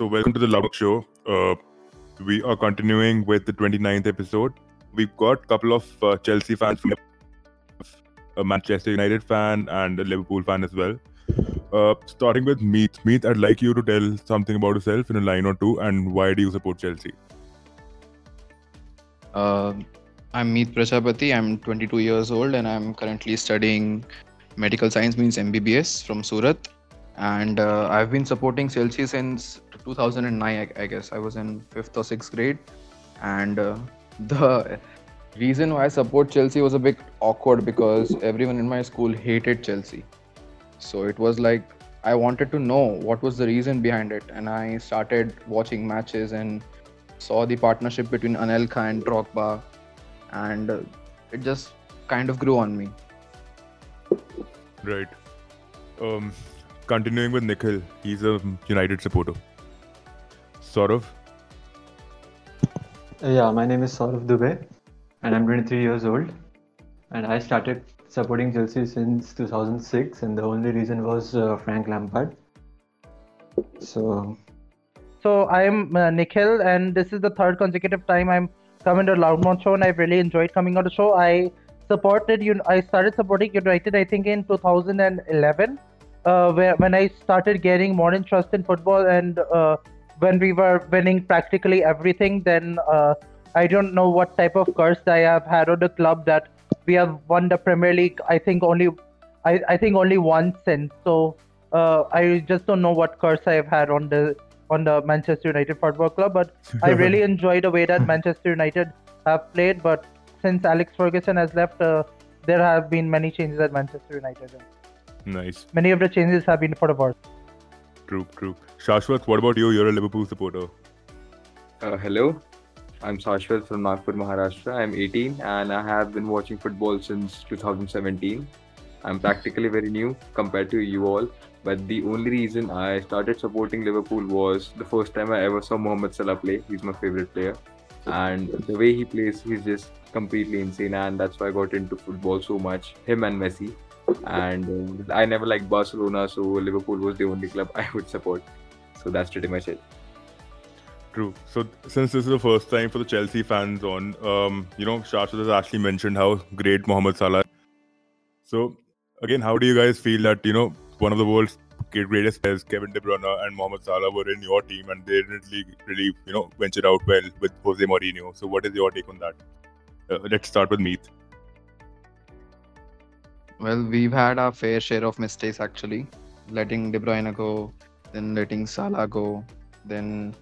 So welcome to the Love Show. We are continuing with the 29th episode. We've got a couple of Chelsea fans, a Manchester United fan and a Liverpool fan as well. Starting with Meet. Meet, I'd like you to tell something about yourself in a line or two and why do you support Chelsea? I'm Meet Prashapati. I'm 22 years old and I'm currently studying medical science, means MBBS, from Surat. And I've been supporting Chelsea since 2009, I guess. I was in 5th or 6th grade. And the reason why I support Chelsea was a bit awkward because everyone in my school hated Chelsea. So it was like, I wanted to know what was the reason behind it. And I started watching matches and saw the partnership between Anelka and Drogba. And it just kind of grew on me. Right. Continuing with Nikhil, he's a United supporter. Saurav? Yeah, my name is Saurav Dubey and I'm 23 years old. And I started supporting Chelsea since 2006 and the only reason was Frank Lampard. So I'm Nikhil and this is the third consecutive time I'm coming to Loudmouth Show and I've really enjoyed coming on the show. I started supporting United I think in 2011. When I started getting more interest in football and when we were winning practically everything, then I don't know what type of curse I have had on the club that we have won the Premier League. I think only once since. So I just don't know what curse I have had on the Manchester United Football Club. But I really enjoy the way that Manchester United have played. But since Alex Ferguson has left, there have been many changes at Manchester United. Nice. Many of the changes have been for the worse. True. Sashwath, what about you? You're a Liverpool supporter. Hello, I'm Sashwath from Nagpur, Maharashtra. I'm 18 and I have been watching football since 2017. I'm practically very new compared to you all. But the only reason I started supporting Liverpool was the first time I ever saw Mohamed Salah play. He's my favorite player. And the way he plays, he's just completely insane. And that's why I got into football so much. Him and Messi. And I never liked Barcelona, so Liverpool was the only club I would support. So that's pretty much it. True. So since this is the first time for the Chelsea fans on, Sashwath has actually mentioned how great Mohamed Salah is. So again, how do you guys feel that, one of the world's greatest players, Kevin De Bruyne and Mohamed Salah were in your team and they didn't really, venture out well with Jose Mourinho. So what is your take on that? Let's start with Meet. Well, we've had our fair share of mistakes actually. Letting De Bruyne go, then letting Salah go. Then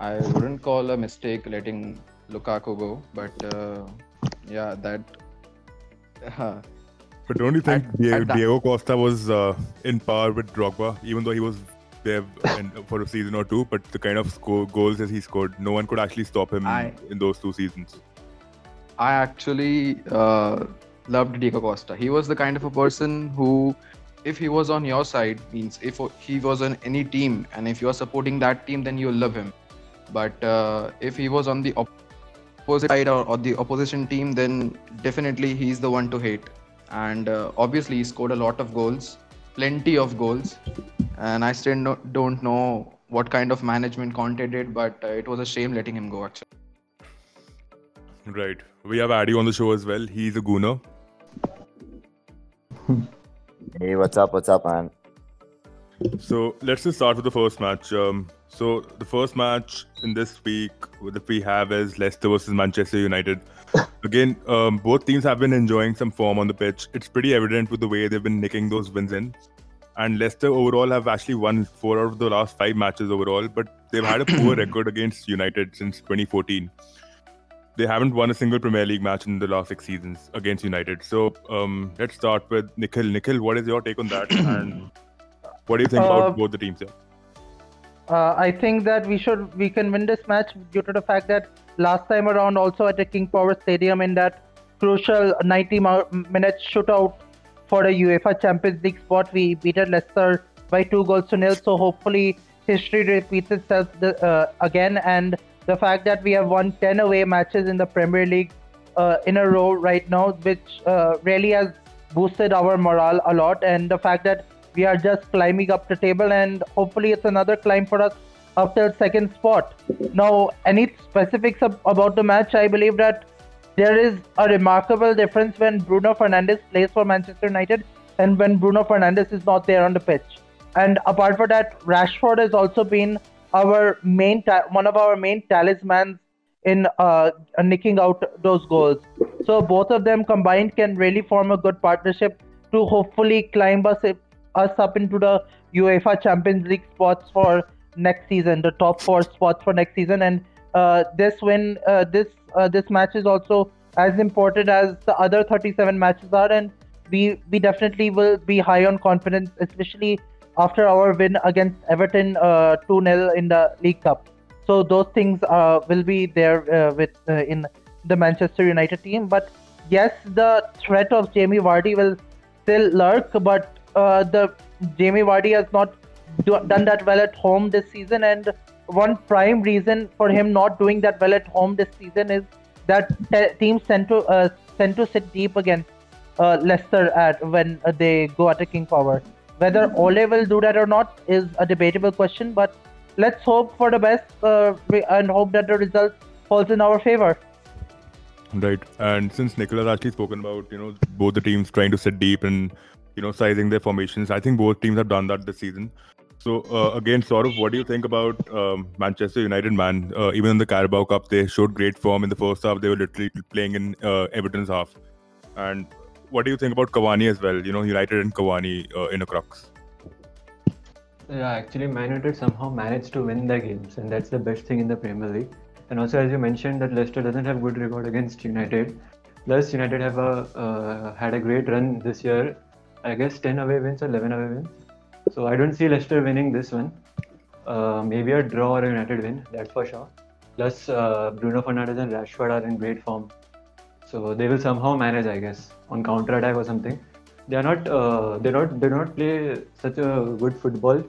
I wouldn't call a mistake letting Lukaku go, but that. But don't you think Diego Costa was in par with Drogba, even though he was there for a season or two? But the kind of goals that he scored, no one could actually stop him in those two seasons. I actually loved Diego Costa. He was the kind of a person who, if he was on your side, means if he was on any team and if you are supporting that team, then you'll love him. But if he was on the opposite side or the opposition team, then definitely he's the one to hate. And obviously he scored a lot of goals, plenty of goals. And I still don't know what kind of management Conte did, but it was a shame letting him go actually. Right. We have Adi on the show as well. He's a gooner. Hey, what's up, man? So let's just start with the first match. So the first match in this week that we have is Leicester versus Manchester United. Again, both teams have been enjoying some form on the pitch. It's pretty evident with the way they've been nicking those wins in. And Leicester overall have actually won 4 out of the last 5 matches overall, but they've had a poor record against United since 2014. They haven't won a single Premier League match in the last 6 seasons against United. So let's start with Nikhil. Nikhil, what is your take on that? And what do you think about both the teams here? I think that we can win this match due to the fact that last time around also at the King Power Stadium in that crucial 90-minute shootout for the UEFA Champions League spot, we beat Leicester by 2-0. So hopefully history repeats itself again and the fact that we have won 10 away matches in the Premier League in a row right now, which really has boosted our morale a lot. And the fact that we are just climbing up the table and hopefully it's another climb for us after second spot. Now, any specifics about the match? I believe that there is a remarkable difference when Bruno Fernandes plays for Manchester United and when Bruno Fernandes is not there on the pitch. And apart from that, Rashford has also been our main one of our main talismans in nicking out those goals. So both of them combined can really form a good partnership to hopefully climb us up into the UEFA Champions League spots for next season, the top four spots for next season. And this win, this match is also as important as the other 37 matches are, and we definitely will be high on confidence, especially after our win against Everton 2-0 in the League Cup. So those things will be there in the Manchester United team. But yes, the threat of Jamie Vardy will still lurk, but the Jamie Vardy has not done that well at home this season, and one prime reason for him not doing that well at home this season is that teams tend to sit deep against Leicester when they go attacking forward. Whether Ole will do that or not is a debatable question, but let's hope for the best and hope that the result falls in our favor. Right, and since Nikhil has actually spoken about, you know, both the teams trying to sit deep and, you know, sizing their formations, I think both teams have done that this season. So again, Saurav, what do you think about Manchester United, man? Even in the Carabao Cup, they showed great form in the first half. They were literally playing in Everton's half. And what do you think about Cavani as well? You know, United and Cavani in a crux. Yeah, actually, Man United somehow managed to win their games, and that's the best thing in the Premier League. And also, as you mentioned, that Leicester doesn't have good record against United. Plus, United have had a great run this year. I guess 10 away wins or 11 away wins. So I don't see Leicester winning this one. Maybe a draw or a United win, that's for sure. Plus, Bruno Fernandes and Rashford are in great form. So they will somehow manage, I guess, on counter attack or something. They do not play such a good football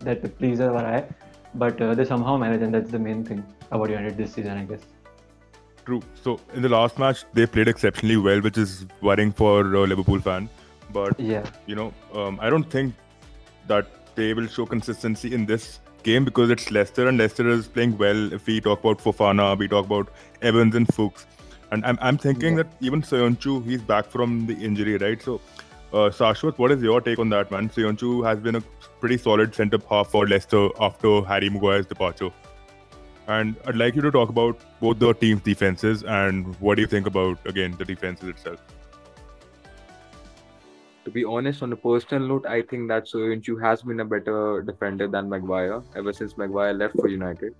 that pleases our eye, but they somehow manage, and that's the main thing about United this season, I guess. True. So in the last match, they played exceptionally well, which is worrying for a Liverpool fan. But yeah, you know, I don't think that they will show consistency in this game because it's Leicester, and Leicester is playing well. If we talk about Fofana, we talk about Evans and Fuchs. And I'm thinking that even Söyüncü, he's back from the injury, right? So, Sashwath, what is your take on that, man? Söyüncü has been a pretty solid centre half for Leicester after Harry Maguire's departure. And I'd like you to talk about both the team's defences and what do you think about, again, the defences itself? To be honest, on a personal note, I think that Söyüncü has been a better defender than Maguire. Ever since Maguire left for United,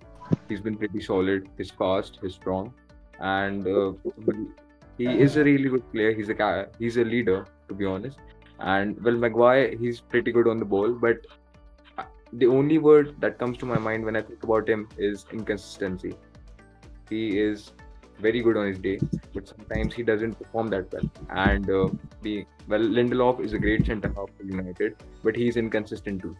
he's been pretty solid. He's fast, he's strong. And he is a really good player. He's a leader, to be honest. And well, Maguire, he's pretty good on the ball, but the only word that comes to my mind when I think about him is inconsistency. He is very good on his day, but sometimes he doesn't perform that well. And Lindelof is a great centre half for United, but he's inconsistent too.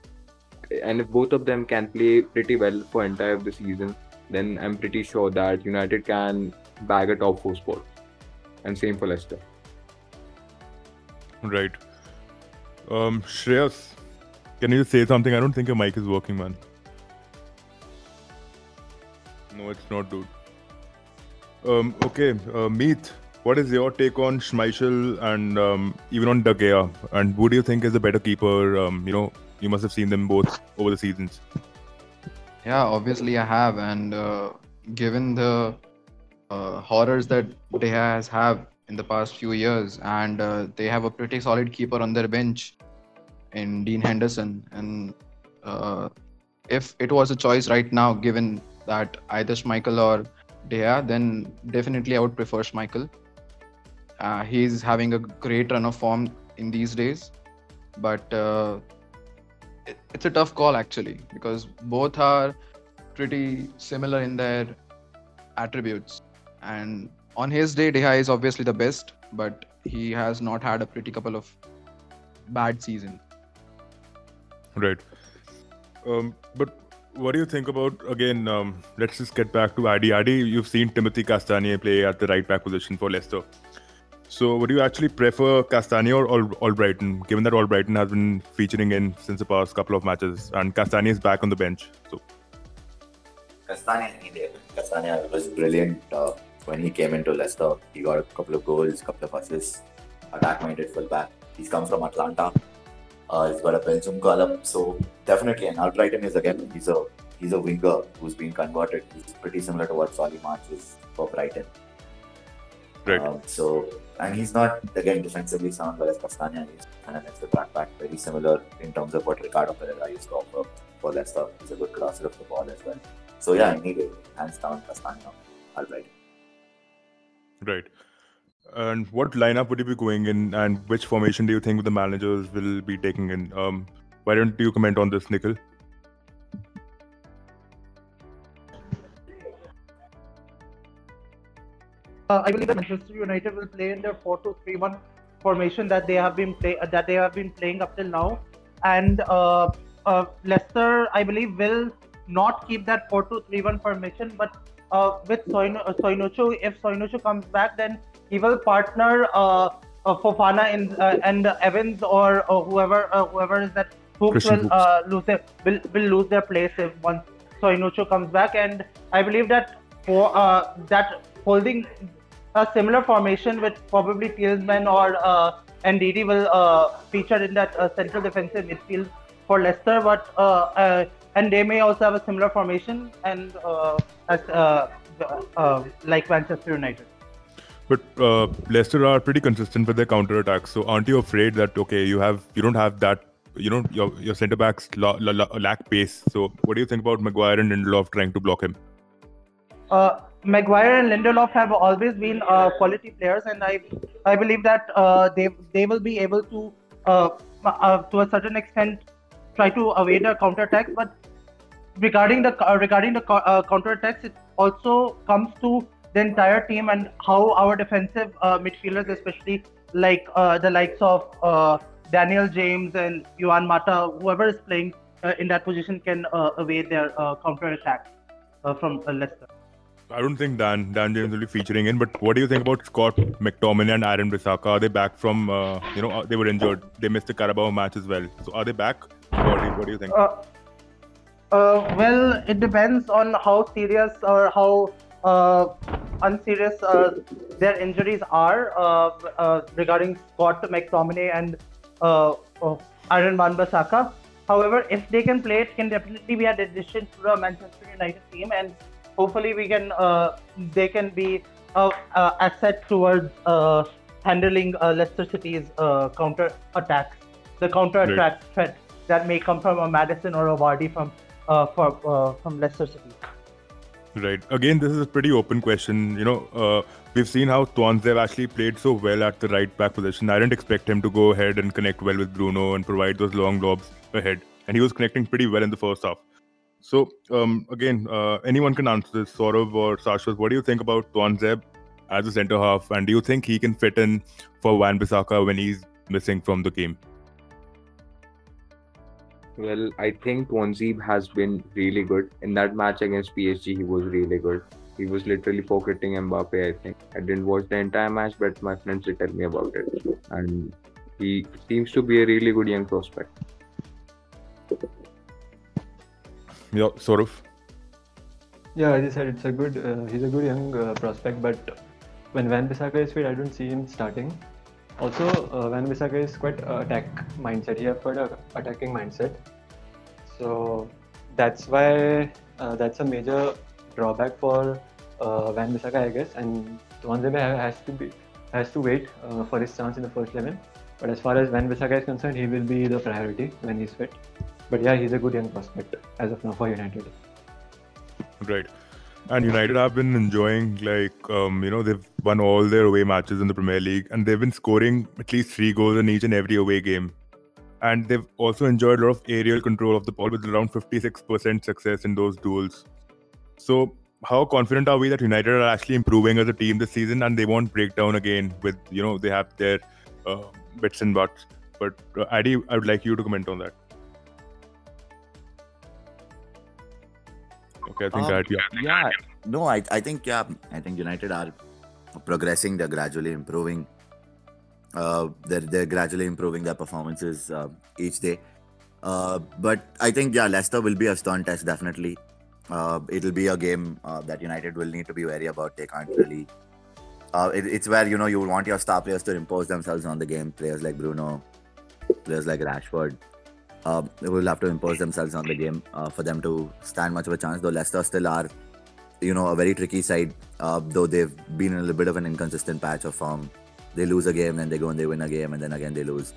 And if both of them can play pretty well for entire of the season, then I'm pretty sure that United can bag a top four spot, and same for Leicester. Right. Shreyas, can you say something? I don't think your mic is working, man. No, it's not, dude. Okay, Meet, what is your take on Schmeichel and even on De Gea? And who do you think is the better keeper? You know, you must have seen them both over the seasons. Yeah, obviously I have, and given the horrors that De Gea has had in the past few years, and they have a pretty solid keeper on their bench in Dean Henderson, and if it was a choice right now, given that either Schmeichel or De Gea, then definitely I would prefer Schmeichel. He's having a great run of form in these days, but it's a tough call actually, because both are pretty similar in their attributes. And on his day, De Gea is obviously the best, but he has not had a pretty couple of bad season. Right. But what do you think about, again, let's just get back to Adi. Adi, you've seen Timothy Castagne play at the right back position for Leicester. So would you actually prefer Castagne or Albrighton, given that Albrighton has been featuring in since the past couple of matches and Castagne is back on the bench? So Castagne was brilliant when he came into Leicester. He got a couple of goals, couple of assists. Attack-minded fullback. He's come from Atlanta. He's got a Belgium column. So definitely, and Albrighton is again. He's a winger who's been converted. He's pretty similar to what Solly March is for Brighton. Right. And he's not again defensively sound, whereas Castagne is, and it's the back pack very similar in terms of what Ricardo Pereira used to offer for Leicester. He's a good crosser of the ball as well. So yeah, anyway, hands down Castagne, Albrighton. Right. And what lineup would you be going in, and which formation do you think the managers will be taking in? Why don't you comment on this, Nikhil? I believe that Manchester United will play in their 4-2-3-1 formation that they have been playing up till now, and Leicester, I believe, will not keep that 4-2-3-1 formation, but with Söyüncü, if Söyüncü comes back, then he will partner Fofana and Evans or whoever is that Hoops will lose their place if once Söyüncü comes back. And I believe that that holding a similar formation with probably Tielemans or Ndidi will feature in that central defensive midfield for Leicester, but and they may also have a similar formation and like Manchester United. But Leicester are pretty consistent with their counter attacks. So aren't you afraid that you don't have that, your centre backs lack pace? So what do you think about Maguire and Lindelof trying to block him? Maguire and Lindelof have always been quality players, and I believe that they will be able to a certain extent try to evade a counter attack. But regarding the counter attacks, it also comes to the entire team and how our defensive midfielders, especially like the likes of Daniel James and Juan Mata, whoever is playing in that position, can evade their counter attack from Leicester. I don't think Dan James will be featuring in, but what do you think about Scott McTominay and Aaron Wan-Bissaka? Are they back from, they were injured. They missed the Carabao match as well. So are they back? What do you think? Well, it depends on how serious or how unserious their injuries are regarding Scott McTominay and Aaron Wan-Bissaka. However, if they can play, it can definitely be an addition to the Manchester United team, and hopefully they can be an asset towards handling Leicester City's counter attack threat that may come from a Maddison or a Vardy from Leicester City. Right. Again, this is a pretty open question. We've seen how Tuanzebe actually played so well at the right back position. I didn't expect him to go ahead and connect well with Bruno and provide those long lobs ahead, and he was connecting pretty well in the first half. So, again, anyone can answer this, Saurav or Sashwath. What do you think about Tuanzebe as a centre-half? And do you think he can fit in for Wan-Bissaka when he's missing from the game? Well, I think Tuanzebe has been really good. In that match against PSG, he was really good. He was literally pocketing Mbappe, I think. I didn't watch the entire match, but my friends did tell me about it. And he seems to be a really good young prospect. Yeah, sort of. Yeah, as I said, it's he's a good young prospect, but when Wan-Bissaka is fit, I don't see him starting. Also, Wan-Bissaka is quite attack mindset. He has quite an attacking mindset. So that's why that's a major drawback for Wan-Bissaka, I guess. And Tuanzebe has to wait for his chance in the first 11. But as far as Wan-Bissaka is concerned, he will be the priority when he's fit. But yeah, he's a good young prospect as of now for United. Right. And United have been enjoying, they've won all their away matches in the Premier League, and they've been scoring at least 3 goals in each and every away game. And they've also enjoyed a lot of aerial control of the ball with around 56% success in those duels. So how confident are we that United are actually improving as a team this season and they won't break down again with, they have their bits and butts? But Adi, I would like you to comment on that. Okay, I think I think United are progressing. They're gradually improving. They're gradually improving their performances each day. But I think Leicester will be a stern test, definitely. it'll be a game that United will need to be wary about. They can't really... It's where, you know, you want your star players to impose themselves on the game. Players like Bruno, players like Rashford, they will have to impose themselves on the game for them to stand much of a chance. Though Leicester still are, you know, a very tricky side, though they've been in a little bit of an inconsistent patch of form. They lose a game, then they go and they win a game, and then again they lose.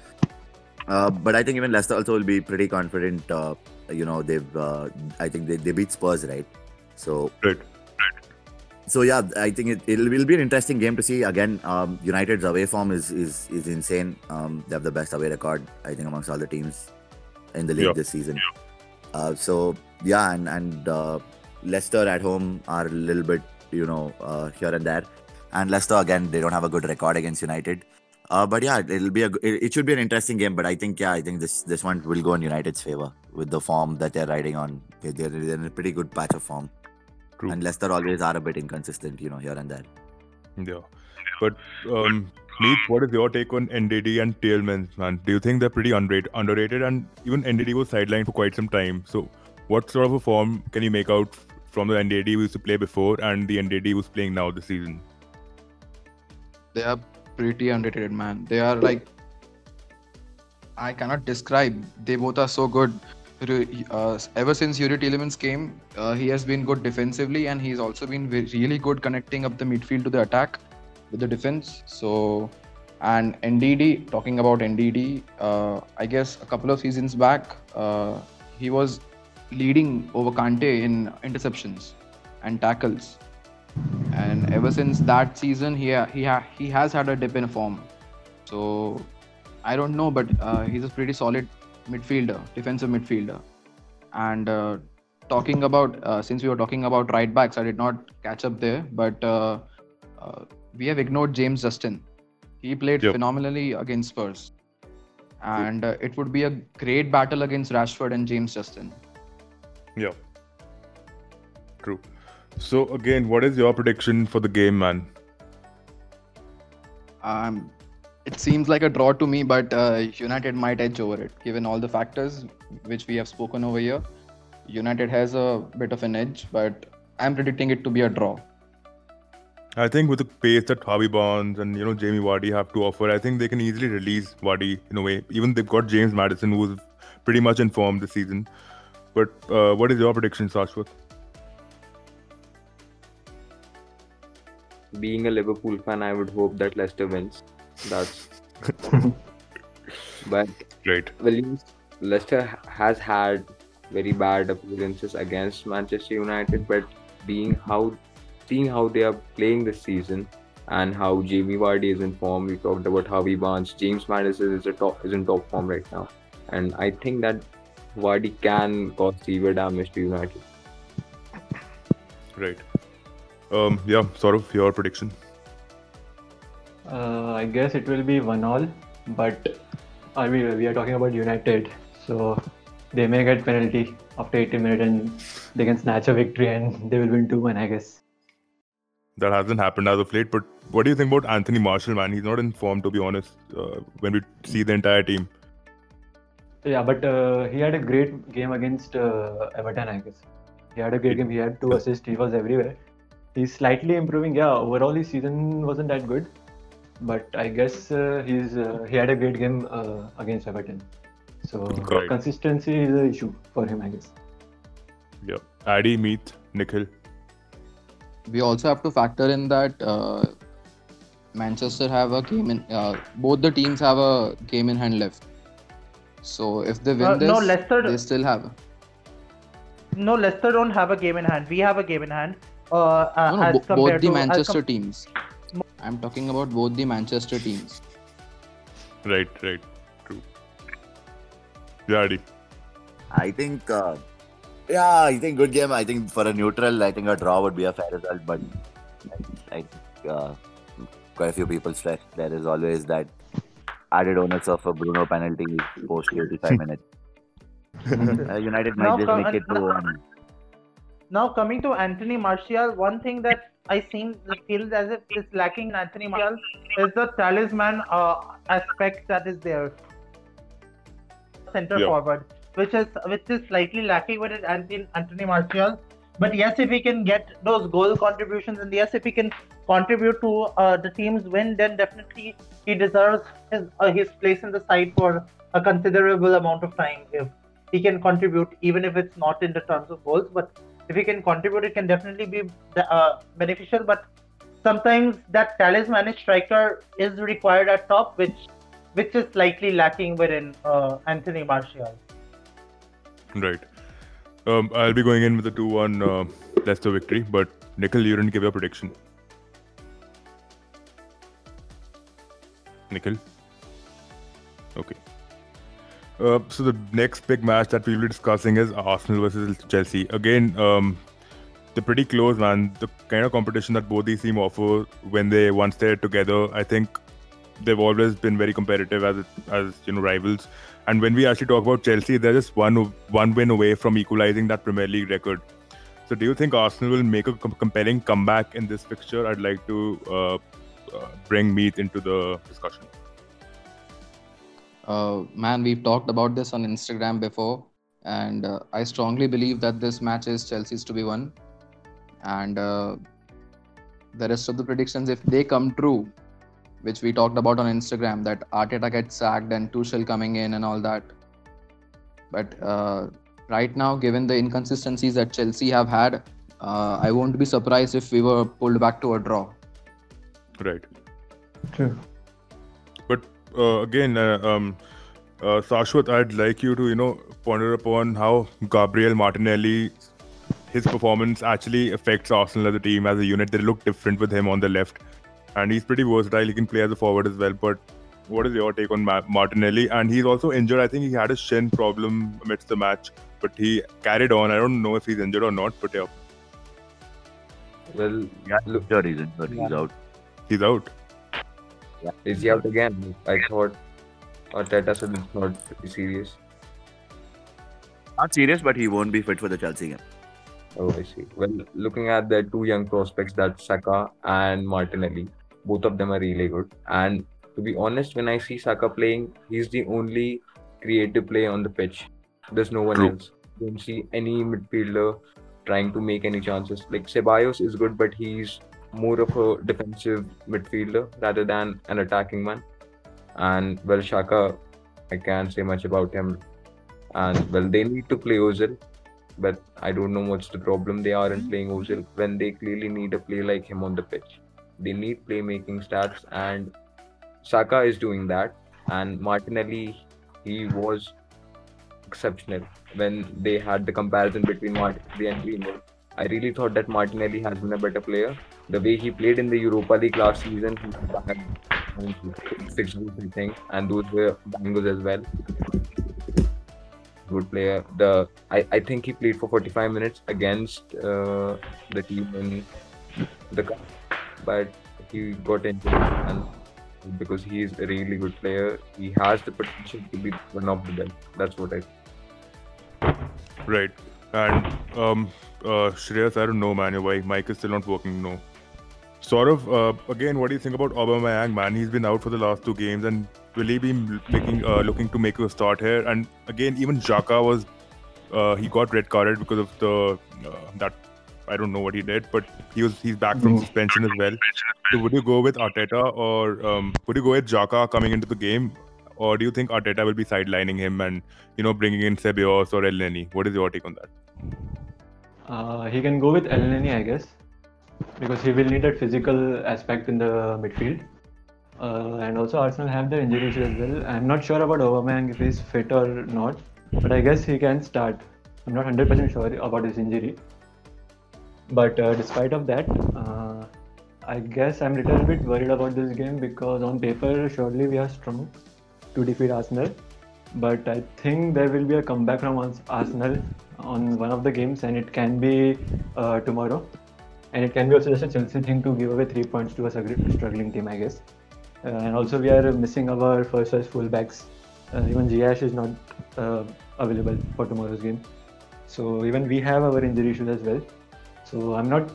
But I think even Leicester also will be pretty confident. You know, they've I think they beat Spurs, right? So. Right. So yeah, I think it'll be an interesting game to see. Again, United's away form is insane. They have the best away record, I think, amongst all the teams in the league this season. Yeah. So yeah, and Leicester at home are a little bit, you know, here and there. And Leicester, again, they don't have a good record against United. But yeah, it should be an interesting game. But I think this one will go in United's favor with the form that they're riding on. They're in a pretty good patch of form. True. And Leicester always are a bit inconsistent, you know, here and there. Yeah. But, Meet, what is your take on Ndidi and Tielemans, man? Do you think they're pretty underrated? And even Ndidi was sidelined for quite some time. So, what sort of a form can you make out from the Ndidi who used to play before and the Ndidi who's playing now this season? They are pretty underrated, man. They are like... I cannot describe. They both are so good. Ever since Yuri Tielemans came, he has been good defensively, and he's also been really good connecting up the midfield to the attack with the defense. So, and Ndidi, talking about Ndidi, I guess a couple of seasons back, he was leading over Kante in interceptions and tackles. And ever since that season, he has had a dip in form. So, I don't know, but he's a pretty solid defensive midfielder. And talking about since we were talking about right backs, I did not catch up there, but we have ignored James Justin. He played phenomenally against Spurs, and it would be a great battle against Rashford and James Justin. Yeah, true. So again, what is your prediction for the game, man? It seems like a draw to me, but United might edge over it. Given all the factors which we have spoken over here, United has a bit of an edge, but I'm predicting it to be a draw. I think with the pace that Harvey Barnes and, you know, Jamie Vardy have to offer, I think they can easily release Vardy in a way. Even they've got James Maddison, who's pretty much in form this season. But what is your prediction, Sashwath? Being a Liverpool fan, I would hope that Leicester wins. That's but right. Williams, Leicester has had very bad appearances against Manchester United, but seeing how they are playing this season and how Jamie Vardy is in form, we talked about Harvey Barnes, James Maddison is in top form right now, and I think that Vardy can cause severe damage to United. Right. Yeah. Sort of your prediction. I guess it will be 1-1, but I mean, we are talking about United, so they may get penalty after 80 minutes and they can snatch a victory and they will win 2-1, I guess. That hasn't happened as of late, but what do you think about Anthony Martial, man? He's not in form, to be honest, when we see the entire team. Yeah, but he had a great game against Everton, I guess. He had a great game, he had 2 assists, he was everywhere. He's slightly improving, yeah, overall his season wasn't that good. But I guess he had a great game against Everton. So, right. Consistency is an issue for him, I guess. Yeah. Adi, Meet, Nikhil. We also have to factor in that Manchester have a game in... both the teams have a game in hand left. So, if they win Leicester, they still have... No, Leicester don't have a game in hand. We have a game in hand. Both the Manchester teams. I'm talking about both the Manchester teams. Right. True. Yeah, Adi. I think good game. I think for a neutral, I think a draw would be a fair result. But I think quite a few people stress there is always that added onus of a Bruno penalty post 85 minutes. United might just make it 2-1. Now coming to Anthony Martial, one thing that feels as if is lacking in Anthony Martial is the talisman aspect that is there. Centre forward, which is slightly lacking with Anthony Martial. But yes, if he can get those goal contributions, and yes, if he can contribute to the team's win, then definitely he deserves his place in the side for a considerable amount of time. If he can contribute, even if it's not in the terms of goals, but if he can contribute, it can definitely be beneficial. But sometimes that talismanic striker is required at top, which is slightly lacking within Anthony Martial. Right. I'll be going in with a 2-1 Leicester victory, but Nikhil, you didn't give your prediction. Nikhil? Okay. So the next big match that we'll be discussing is Arsenal versus Chelsea. Again, they're pretty close, man. The kind of competition that both these teams offer when they're together, I think they've always been very competitive as you know, rivals. And when we actually talk about Chelsea, they're just one win away from equalizing that Premier League record. So do you think Arsenal will make a compelling comeback in this fixture? I'd like to bring Meet into the discussion. Man, we've talked about this on Instagram before, and I strongly believe that this match is Chelsea's to be won. And the rest of the predictions, if they come true, which we talked about on Instagram, that Arteta gets sacked and Tuchel coming in and all that. But right now, given the inconsistencies that Chelsea have had, I won't be surprised if we were pulled back to a draw. Right. True. But again, Sashwath, I'd like you to, ponder upon how Gabriel Martinelli, his performance actually affects Arsenal as a team, as a unit. They look different with him on the left. And he's pretty versatile. He can play as a forward as well. But what is your take on Martinelli? And he's also injured. I think he had a shin problem amidst the match, but he carried on. I don't know if he's injured or not. But yeah. Well, yeah, look, sure he's injured. Yeah. He's out. He's out. Yeah. Is he out again? I thought Arteta said it's not serious. Not serious, but he won't be fit for the Chelsea game. Oh, I see. Well, looking at their two young prospects, that's Saka and Martinelli. Both of them are really good. And to be honest, when I see Saka playing, he's the only creative player on the pitch. There's no one else. You don't see any midfielder trying to make any chances. Like Ceballos is good, but he's more of a defensive midfielder rather than an attacking one. And well, Saka, I can't say much about him. And well, they need to play Ozil, but I don't know what's the problem. They aren't playing Ozil when they clearly need a player like him on the pitch. They need playmaking stats, and Saka is doing that. And Martinelli, he was exceptional when they had the comparison between Martinelli and Greenwood. I really thought that Martinelli has been a better player. The way he played in the Europa League last season, he had 6 goals, I think, and those were bangers as well. Good player. I think he played for 45 minutes against the team in the cup, but he got injured, and because he is a really good player, he has the potential to be one of the best. That's what I think. Right. And Shreyas, I don't know, man, why Mike is still not working. No. Sort of. Again, what do you think about Aubameyang, man? He's been out for the last 2 games, and will he be looking to make a start here? And again, even Xhaka was, he got red carded because of the that, I don't know what he did, but he's back from suspension as well. So would you go with Arteta, or would you go with Xhaka coming into the game, or do you think Arteta will be sidelining him and bringing in Ceballos or Elneny? What is your take on that? He can go with Elneny, I guess, because he will need that physical aspect in the midfield. And also Arsenal have their injuries as well. I'm not sure about Aubameyang, if he's fit or not, but I guess he can start. I'm not 100% sure about his injury. But despite of that, I guess I'm a little bit worried about this game, because on paper, surely we are strong to defeat Arsenal. But I think there will be a comeback from Arsenal on one of the games, and it can be tomorrow. And it can be also just a Chelsea thing to give away 3 points to a struggling team, I guess. And also we are missing our first-choice fullbacks. Even Ziyech is not available for tomorrow's game. So even we have our injury issues as well. So I'm not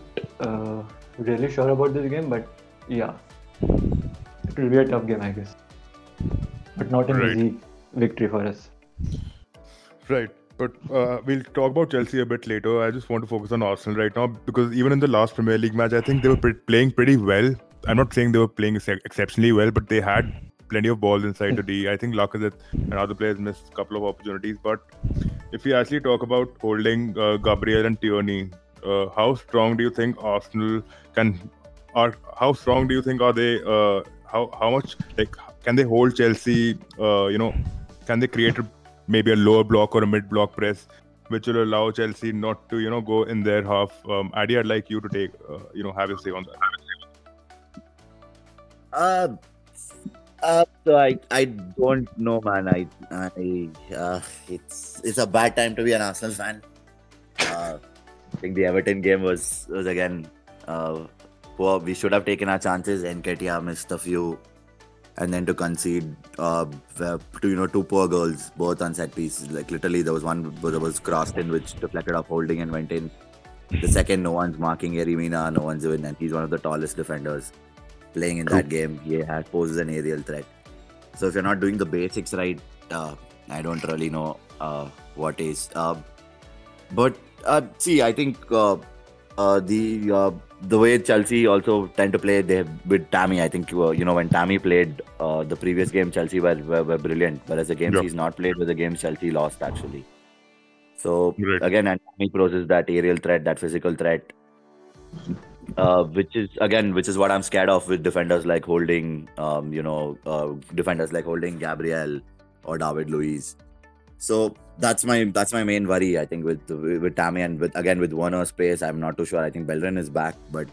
really sure about this game, but yeah, it will be a tough game, I guess. But not an easy victory for us. Right. But we'll talk about Chelsea a bit later. I just want to focus on Arsenal right now, because even in the last Premier League match, I think they were playing pretty well. I'm not saying they were playing exceptionally well, but they had plenty of balls inside the D. I think Lacazette and other players missed a couple of opportunities. But if we actually talk about holding Gabriel and Tierney, how strong do you think Arsenal can? How strong do you think are they? How much can they hold Chelsea? Can they create maybe a lower block or a mid block press, which will allow Chelsea not to go in their half? Adi, I'd like you to take have a say on that. So I don't know, man. It's a bad time to be an Arsenal fan. I think the Everton game was again poor. We should have taken our chances. Nketiah missed a few, and then to concede two poor goals, both on set pieces. Like literally, there was one that was crossed in, which deflected off Holding and went in. The second, no one's marking Yeremina, no one's in, and he's one of the tallest defenders playing in that game. He poses an aerial threat. So if you're not doing the basics right, I don't really know what is. I think the way Chelsea also tend to play, they with Tammy. I think when Tammy played the previous game, Chelsea were brilliant. Whereas the games he's not played were the games Chelsea lost actually. So again, and Tammy poses that aerial threat, that physical threat, which is what I'm scared of with defenders like Holding, Gabriel or David Luiz. So that's my main worry, I think, with Tammy, and with Werner's pace, I'm not too sure. I think Bellerin is back, but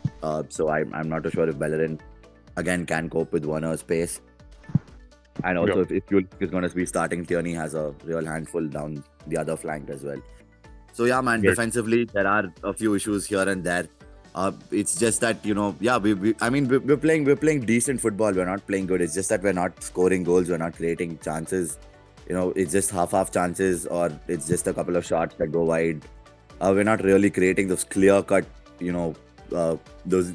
so I'm not too sure if Bellerin again can cope with Werner's pace. And also if Jules is going to be starting, Tierney has a real handful down the other flank as well. So defensively there are a few issues here and there. It's just that we're playing decent football. We're not playing good. It's just that we're not scoring goals. We're not creating chances. It's just half chances, or it's just a couple of shots that go wide. We're not really creating those clear-cut, those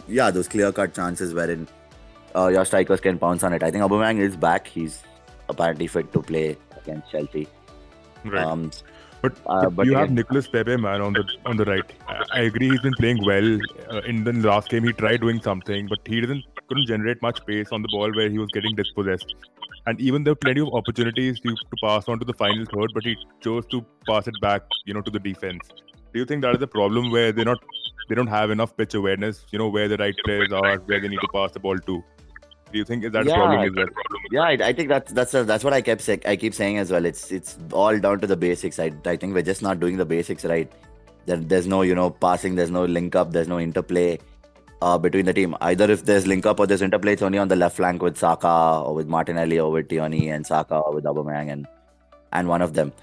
clear-cut chances wherein your strikers can pounce on it. I think Aubameyang is back. He's apparently fit to play against Chelsea. Right. But you have Nicolas Pepe, man, on the right. I agree, he's been playing well. In the last game, he tried doing something, but he couldn't generate much pace on the ball where he was getting dispossessed. And even there were plenty of opportunities to pass on to the final third, but he chose to pass it back, to the defense. Do you think that is a problem where they don't have enough pitch awareness, where the right players are, where they need to pass the ball to? Do you think is that a problem? Yeah, I think that's what I keep saying as well. It's all down to the basics. I think we're just not doing the basics right. There's no passing, there's no link up, there's no interplay between the team. Either if there's link up or there's interplay, it's only on the left flank with Saka or with Martinelli or with Tierney and Saka or with Aubameyang and one of them.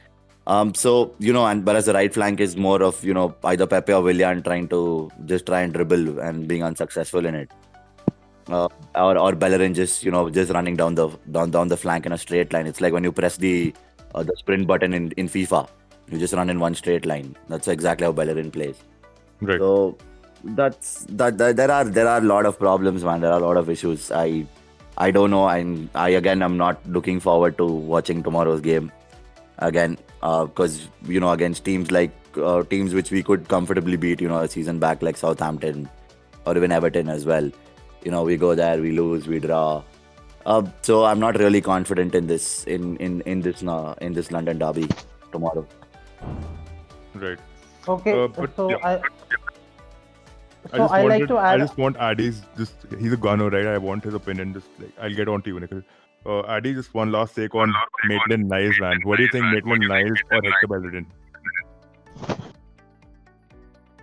Whereas the right flank is more of either Pepe or Willian trying to just try and dribble and being unsuccessful in it. Or Bellerin just running down the flank in a straight line. It's like when you press the sprint button in FIFA, you just run in one straight line. That's exactly how Bellerin plays. Right. So there are a lot of problems, man. There are a lot of issues. I don't know. I'm not looking forward to watching tomorrow's game again, because against teams which we could comfortably beat, a season back, like Southampton or even Everton as well. We go there, we lose, we draw. So I'm not really confident in this London derby tomorrow. Right. Okay. I just want Adi's. He's a gunner, right? I want his opinion. I'll get on to you, Nikhil. Adi, just one last take on Maitland-Niles, man. What do you think, Maitland-Niles or Hector Bellerin?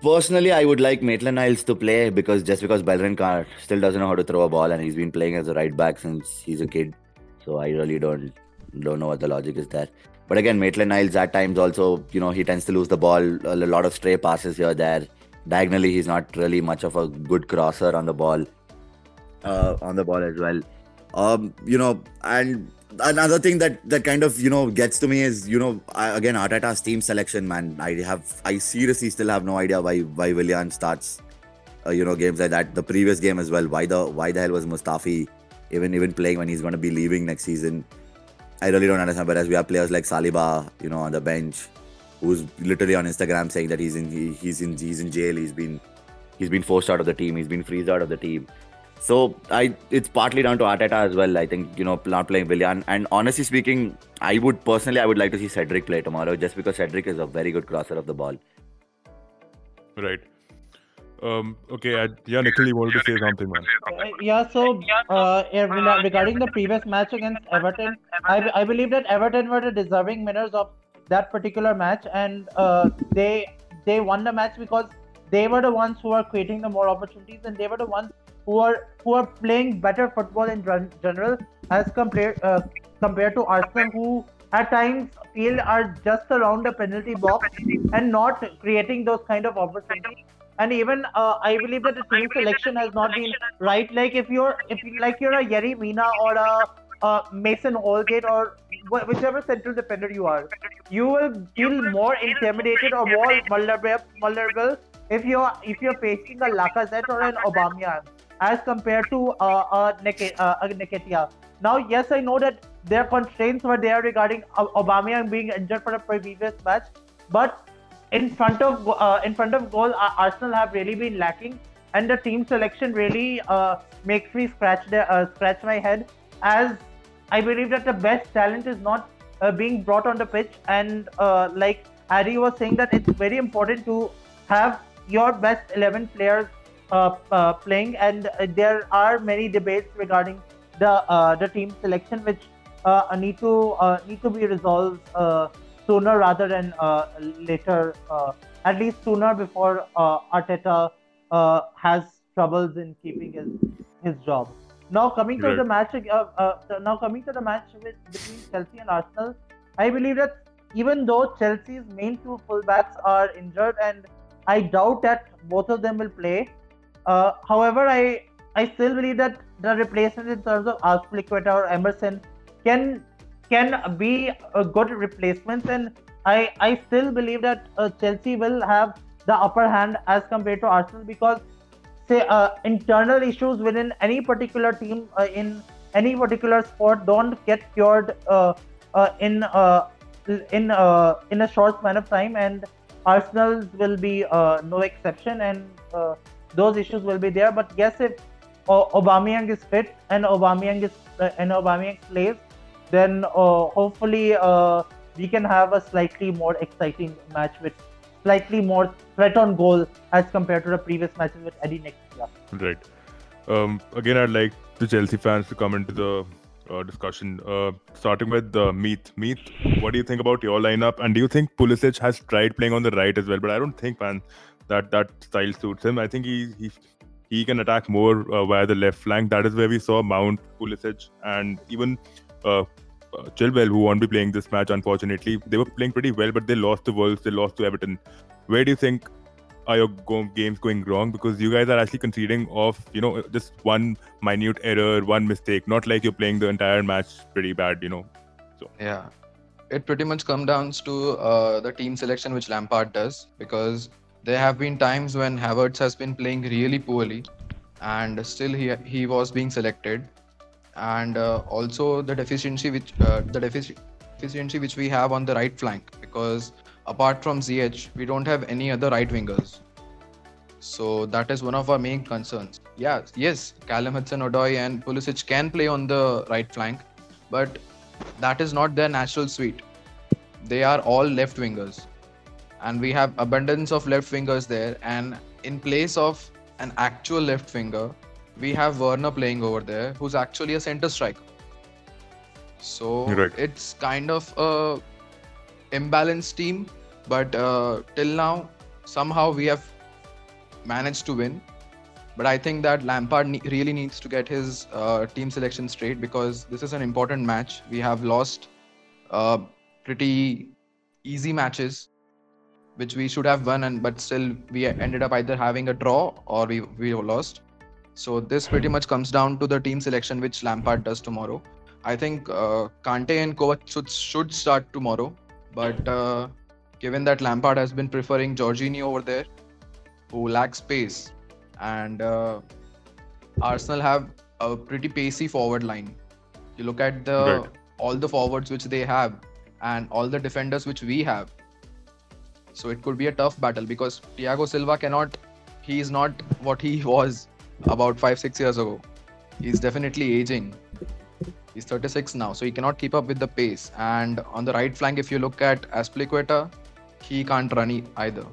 Personally, I would like Maitland-Niles to play because Bellerin still doesn't know how to throw a ball, and he's been playing as a right back since he's a kid. So I really don't know what the logic is there. But again, Maitland-Niles at times also, he tends to lose the ball. A lot of stray passes here there. Diagonally, he's not really much of a good crosser on the ball as well. And another thing that kind of gets to me is again Arteta's team selection, man. I seriously still have no idea why Willian starts games like that. The previous game as well, why the hell was Mustafi even playing when he's going to be leaving next season? I really don't understand. Whereas we have players like Saliba on the bench. who's literally on Instagram saying that he's in jail, he's been forced out of the team, he's been freezed out of the team. So it's partly down to Arteta as well, I think, not playing Willian. And honestly speaking, I would like to see Cedric play tomorrow, just because Cedric is a very good crosser of the ball. Right. Okay, Nikhil, you wanted to say something, man. Regarding the previous match against Everton, I believe that Everton were the deserving winners of that particular match, and they won the match because they were the ones who were creating the more opportunities, and they were the ones who are playing better football in general as compared to Arsenal, who at times feel are just around the penalty box and not creating those kind of opportunities. And even I believe that the team selection has not been right. Like if you're a Yerry Mina or a Mason Holgate or whichever central defender you are, you will feel more intimidated or more vulnerable if you're facing a Lacazette or an Aubameyang as compared to a Nketiah. Now, yes, I know that their constraints were there regarding Aubameyang being injured for the previous match, but in front of goal, Arsenal have really been lacking, and the team selection really makes me scratch my head, as I believe that the best talent is not being brought on the pitch. And like Adi was saying, that it's very important to have your best 11 players playing, and there are many debates regarding the team selection, which need to be resolved sooner rather than later, at least sooner, before Arteta has troubles in keeping his job. Now coming to the match, between Chelsea and Arsenal, I believe that even though Chelsea's main two fullbacks are injured, and I doubt that both of them will play. However, I still believe that the replacement in terms of Azpilicueta or Emerson can be a good replacements, and I still believe that Chelsea will have the upper hand as compared to Arsenal, because internal issues within any particular team in any particular sport don't get cured in a short span of time, and Arsenal will be no exception, and those issues will be there. But yes, if Aubameyang is fit and Aubameyang plays, then hopefully we can have a slightly more exciting match with slightly more threat on goal as compared to the previous matches with Adi next year. Right. Again, I'd like the Chelsea fans to come into the discussion, starting with Meet. Meet, what do you think about your lineup? And do you think Pulisic has tried playing on the right as well? But I don't think, man, that style suits him. I think he can attack more via the left flank. That is where we saw Mount, Pulisic, and even Chilwell, who won't be playing this match, unfortunately. They were playing pretty well, but they lost to Wolves, they lost to Everton. Where do you think are your games going wrong? Because you guys are actually conceding off, just one minute error, one mistake. Not like you're playing the entire match pretty bad, So yeah, it pretty much comes down to the team selection which Lampard does, because there have been times when Havertz has been playing really poorly, and still he was being selected. And also the deficiency which we have on the right flank, because apart from ZH, we don't have any other right wingers. So that is one of our main concerns. Yes, Callum Hudson-Odoi and Pulisic can play on the right flank, but that is not their natural suite. They are all left wingers, and we have abundance of left wingers there. And in place of an actual left winger, we have Werner playing over there, who's actually a center striker. So It's kind of a imbalanced team, but till now somehow we have managed to win. But I think that Lampard really needs to get his team selection straight, because this is an important match. We have lost pretty easy matches which we should have won, but still we ended up either having a draw or we lost. So this pretty much comes down to the team selection which Lampard does tomorrow. I think Kante and Kovac should start tomorrow, but given that Lampard has been preferring Jorginho over there, who lacks pace, and Arsenal have a pretty pacey forward line. You look at all the forwards which they have and all the defenders which we have, So it could be a tough battle because Thiago Silva cannot, he is not what he was about 5-6 years ago. He's definitely aging. He's 36 now, so he cannot keep up with the pace. And on the right flank, if you look at Azpilicueta, he can't run either.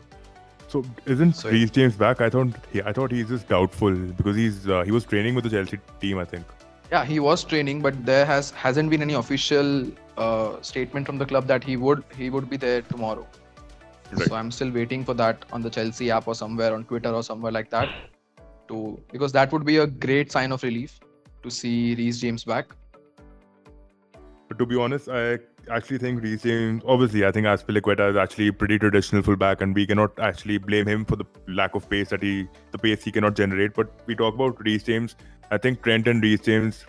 So isn't Reece James back? I thought he's just doubtful because he's he was training with the Chelsea team, I think. Yeah, he was training, but there hasn't been any official statement from the club that he would be there tomorrow. Right. So I'm still waiting for that on the Chelsea app or somewhere on Twitter or somewhere like that, because that would be a great sign of relief to see Reece James back. But to be honest, I actually think Reece James, obviously, I think Azpilicueta is actually pretty traditional fullback, and we cannot actually blame him for the lack of pace that he cannot generate. But we talk about Reece James, I think Trent and Reece James,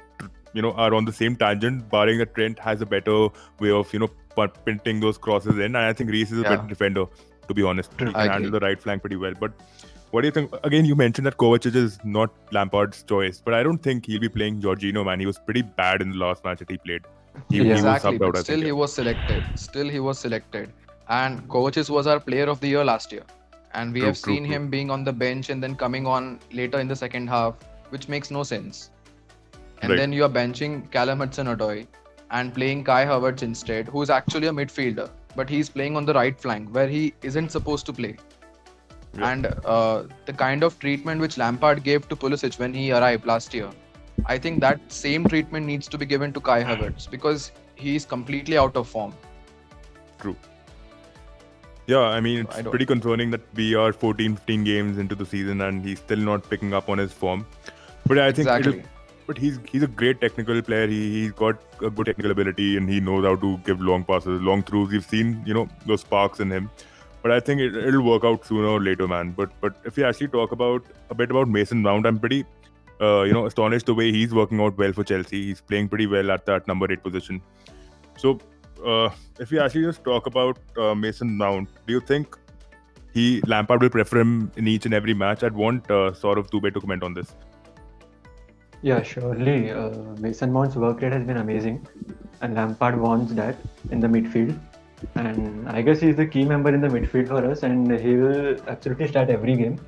are on the same tangent, barring that Trent has a better way of, pinning those crosses in. And I think Reece is a better defender, to be honest. He can handle the right flank pretty well. But what do you think? Again, you mentioned that Kovacic is not Lampard's choice, but I don't think he'll be playing Jorginho, man. He was pretty bad in the last match that he played. He was selected. Still, he was selected. And Kovacic was our player of the year last year. And we have seen him being on the bench and then coming on later in the second half, which makes no sense. And then you are benching Callum Hudson-Odoi and playing Kai Havertz instead, who is actually a midfielder. But he's playing on the right flank where he isn't supposed to play. Yeah. And the kind of treatment which Lampard gave to Pulisic when he arrived last year, I think that same treatment needs to be given to Kai Havertz because he is completely out of form. True. Yeah, I mean, it's pretty concerning that we are 14-15 games into the season and he's still not picking up on his form. But I think he's a great technical player. He's got a good technical ability and he knows how to give long passes, long throughs. We've seen, those sparks in him. But I think it'll work out sooner or later, man. But if you actually talk a bit about Mason Mount, I'm pretty astonished the way he's working out well for Chelsea. He's playing pretty well at that number 8 position. So if you actually just talk about Mason Mount, do you think Lampard will prefer him in each and every match? I'd want Saurav Dubey to comment on this. Yeah, surely. Mason Mount's work rate has been amazing and Lampard wants that in the midfield. And I guess he's the key member in the midfield for us and he will absolutely start every game.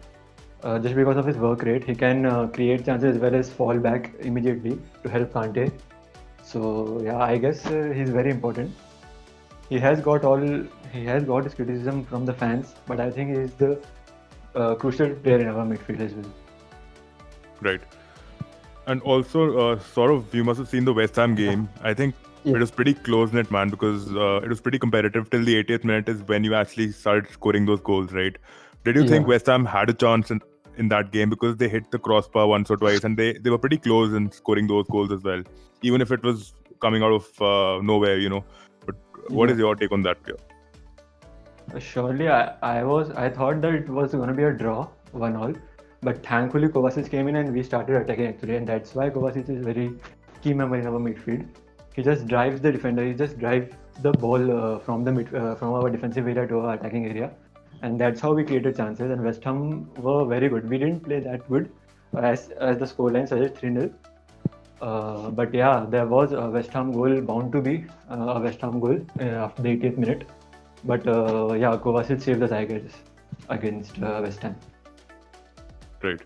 Just because of his work rate, he can create chances as well as fall back immediately to help Kante. So yeah, I guess he's very important. He has got his criticism from the fans, but I think he's the crucial player in our midfield as well. Right. And also, you must have seen the West Ham game. I think it was pretty close-knit, man, because it was pretty competitive till the 80th minute is when you actually started scoring those goals, right? Did you think West Ham had a chance in that game because they hit the crossbar once or twice and they were pretty close in scoring those goals as well, even if it was coming out of nowhere, But what is your take on that? Surely, I thought that it was going to be a draw, 1-1. But thankfully, Kovacic came in and we started attacking actually, and that's why Kovacic is very key member in our midfield. He just drives the defender. He just drives the ball from our defensive area to our attacking area, and that's how we created chances. And West Ham were very good. We didn't play that good, as the scoreline suggests, 3-0. But yeah, there was a West Ham goal bound to be a West Ham goal after the 80th minute. But yeah, Kovacic saved us, I guess, against West Ham. Right.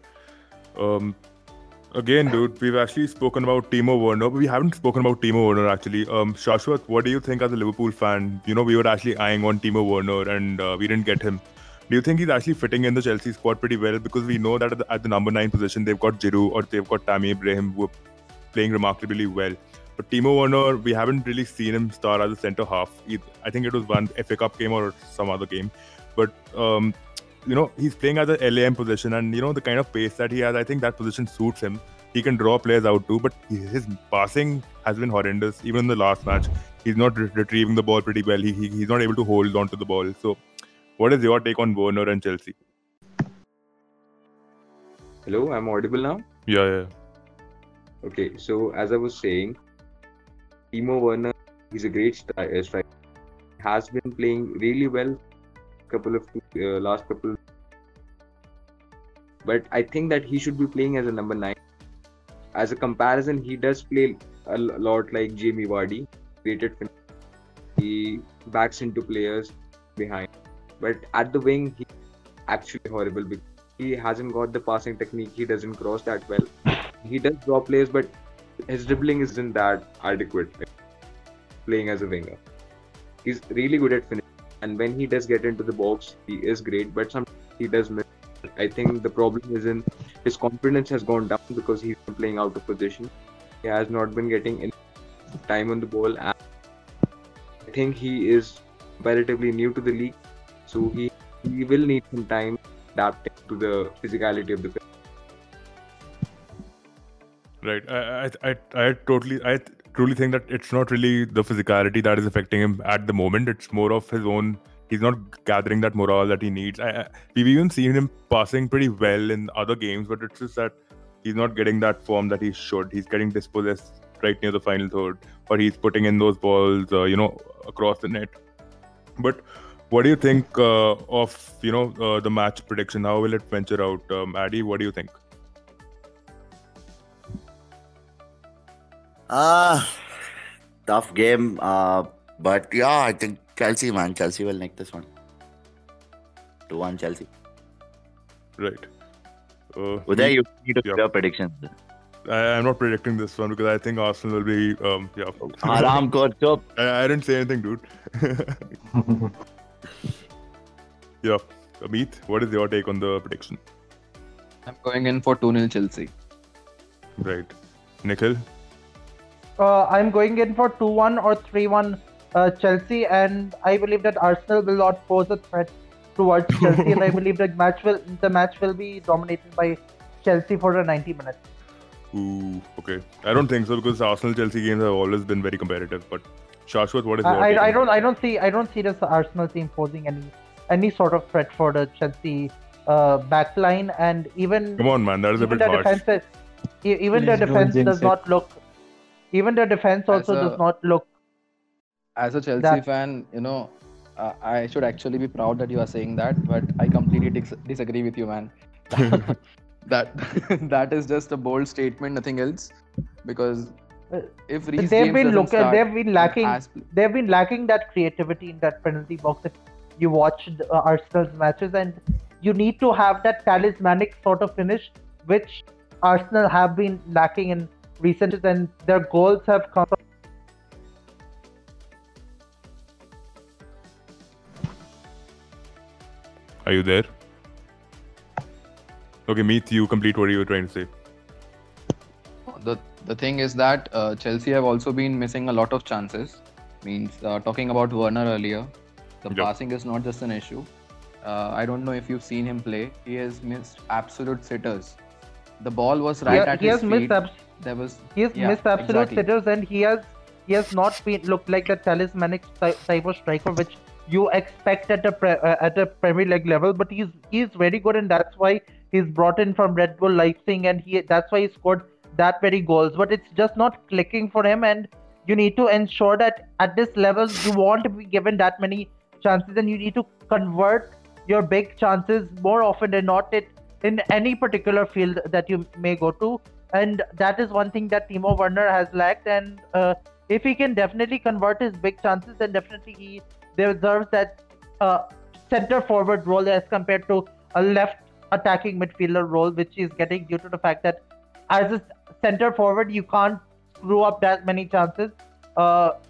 Again, dude, we've actually spoken about Timo Werner, but we haven't spoken about Timo Werner actually. Sashwath, what do you think as a Liverpool fan? We were actually eyeing on Timo Werner and we didn't get him. Do you think he's actually fitting in the Chelsea squad pretty well? Because we know that at the number 9 position, they've got Giroud or they've got Tammy Abraham who are playing remarkably well. But Timo Werner, we haven't really seen him start as a centre half. I think it was one FA Cup game or some other game. But he's playing as a LAM position and, the kind of pace that he has, I think that position suits him. He can draw players out too, but his passing has been horrendous. Even in the last match, he's not retrieving the ball pretty well. He's not able to hold on to the ball. So, what is your take on Werner and Chelsea? Hello, I'm audible now? Yeah. Okay, so as I was saying, Timo Werner, he's a great striker. Has been playing really well last couple, but I think that he should be playing as a number 9. As a comparison, he does play a lot like Jamie Vardy. He backs into players behind. But at the wing, he's actually horrible because he hasn't got the passing technique. He doesn't cross that well. He does draw plays, but his dribbling isn't that adequate playing as a winger. He's really good at finishing. And when he does get into the box, he is great, but sometimes he does miss. I think the problem is in his confidence has gone down because he's been playing out of position. He has not been getting any time on the ball. And I think he is relatively new to the league, so he will need some time adapting to the physicality of the pitch. Right. I truly think that it's not really the physicality that is affecting him at the moment. It's more of his own. He's not gathering that morale that he needs. We've even seen him passing pretty well in other games, but it's just that he's not getting that form that he should. He's getting dispossessed right near the final third, or he's putting in those balls, across the net. But what do you think of the match prediction? How will it venture out? Adi, what do you think? Tough game. But yeah, I think Chelsea will nick this one. 2-1 Chelsea. Right. Uday, you need to do your predictions. I'm not predicting this one because I think Arsenal will be... Aram kar chup. I didn't say anything, dude. Yeah. Amit, what is your take on the prediction? I'm going in for 2-0 Chelsea. Right. Nikhil? I'm going in for 2-1 or 3-1 Chelsea, and I believe that Arsenal will not pose a threat towards Chelsea, and I believe that the match will be dominated by Chelsea for the 90 minutes. Ooh, okay. I don't think so because Arsenal-Chelsea games have always been very competitive. But Sashwath, what is your opinion? I don't see this Arsenal team posing any sort of threat for the Chelsea backline, and even come on, man, that is a bit harsh. Even their defense also does not look. As a Chelsea fan, I should actually be proud that you are saying that, but I completely disagree with you, man. That is just a bold statement, nothing else. Because if Reece they've been lacking that creativity in that penalty box. If you watch Arsenal's matches, and you need to have that talismanic sort of finish, which Arsenal have been lacking in recent years, and their goals have come from. Are you there? Okay, Meet, you complete what you were trying to say. The thing is that Chelsea have also been missing a lot of chances. Means talking about Werner earlier, the passing is not just an issue. I don't know if you've seen him play. He has missed absolute sitters. The ball was at his feet. He has missed absolute sitters, and he has not been looked like the talismanic type of striker which you expect at a Premier League level, but he's very good, and that's why he's brought in from Red Bull Leipzig, and that's why he scored that many goals. But it's just not clicking for him, and you need to ensure that at this level you want to be given that many chances, and you need to convert your big chances more often than not in any particular field that you may go to, and that is one thing that Timo Werner has lacked. And if he can definitely convert his big chances, then definitely he deserves that center forward role as compared to a left attacking midfielder role, which he's getting due to the fact that as a center forward you can't screw up that many chances. That's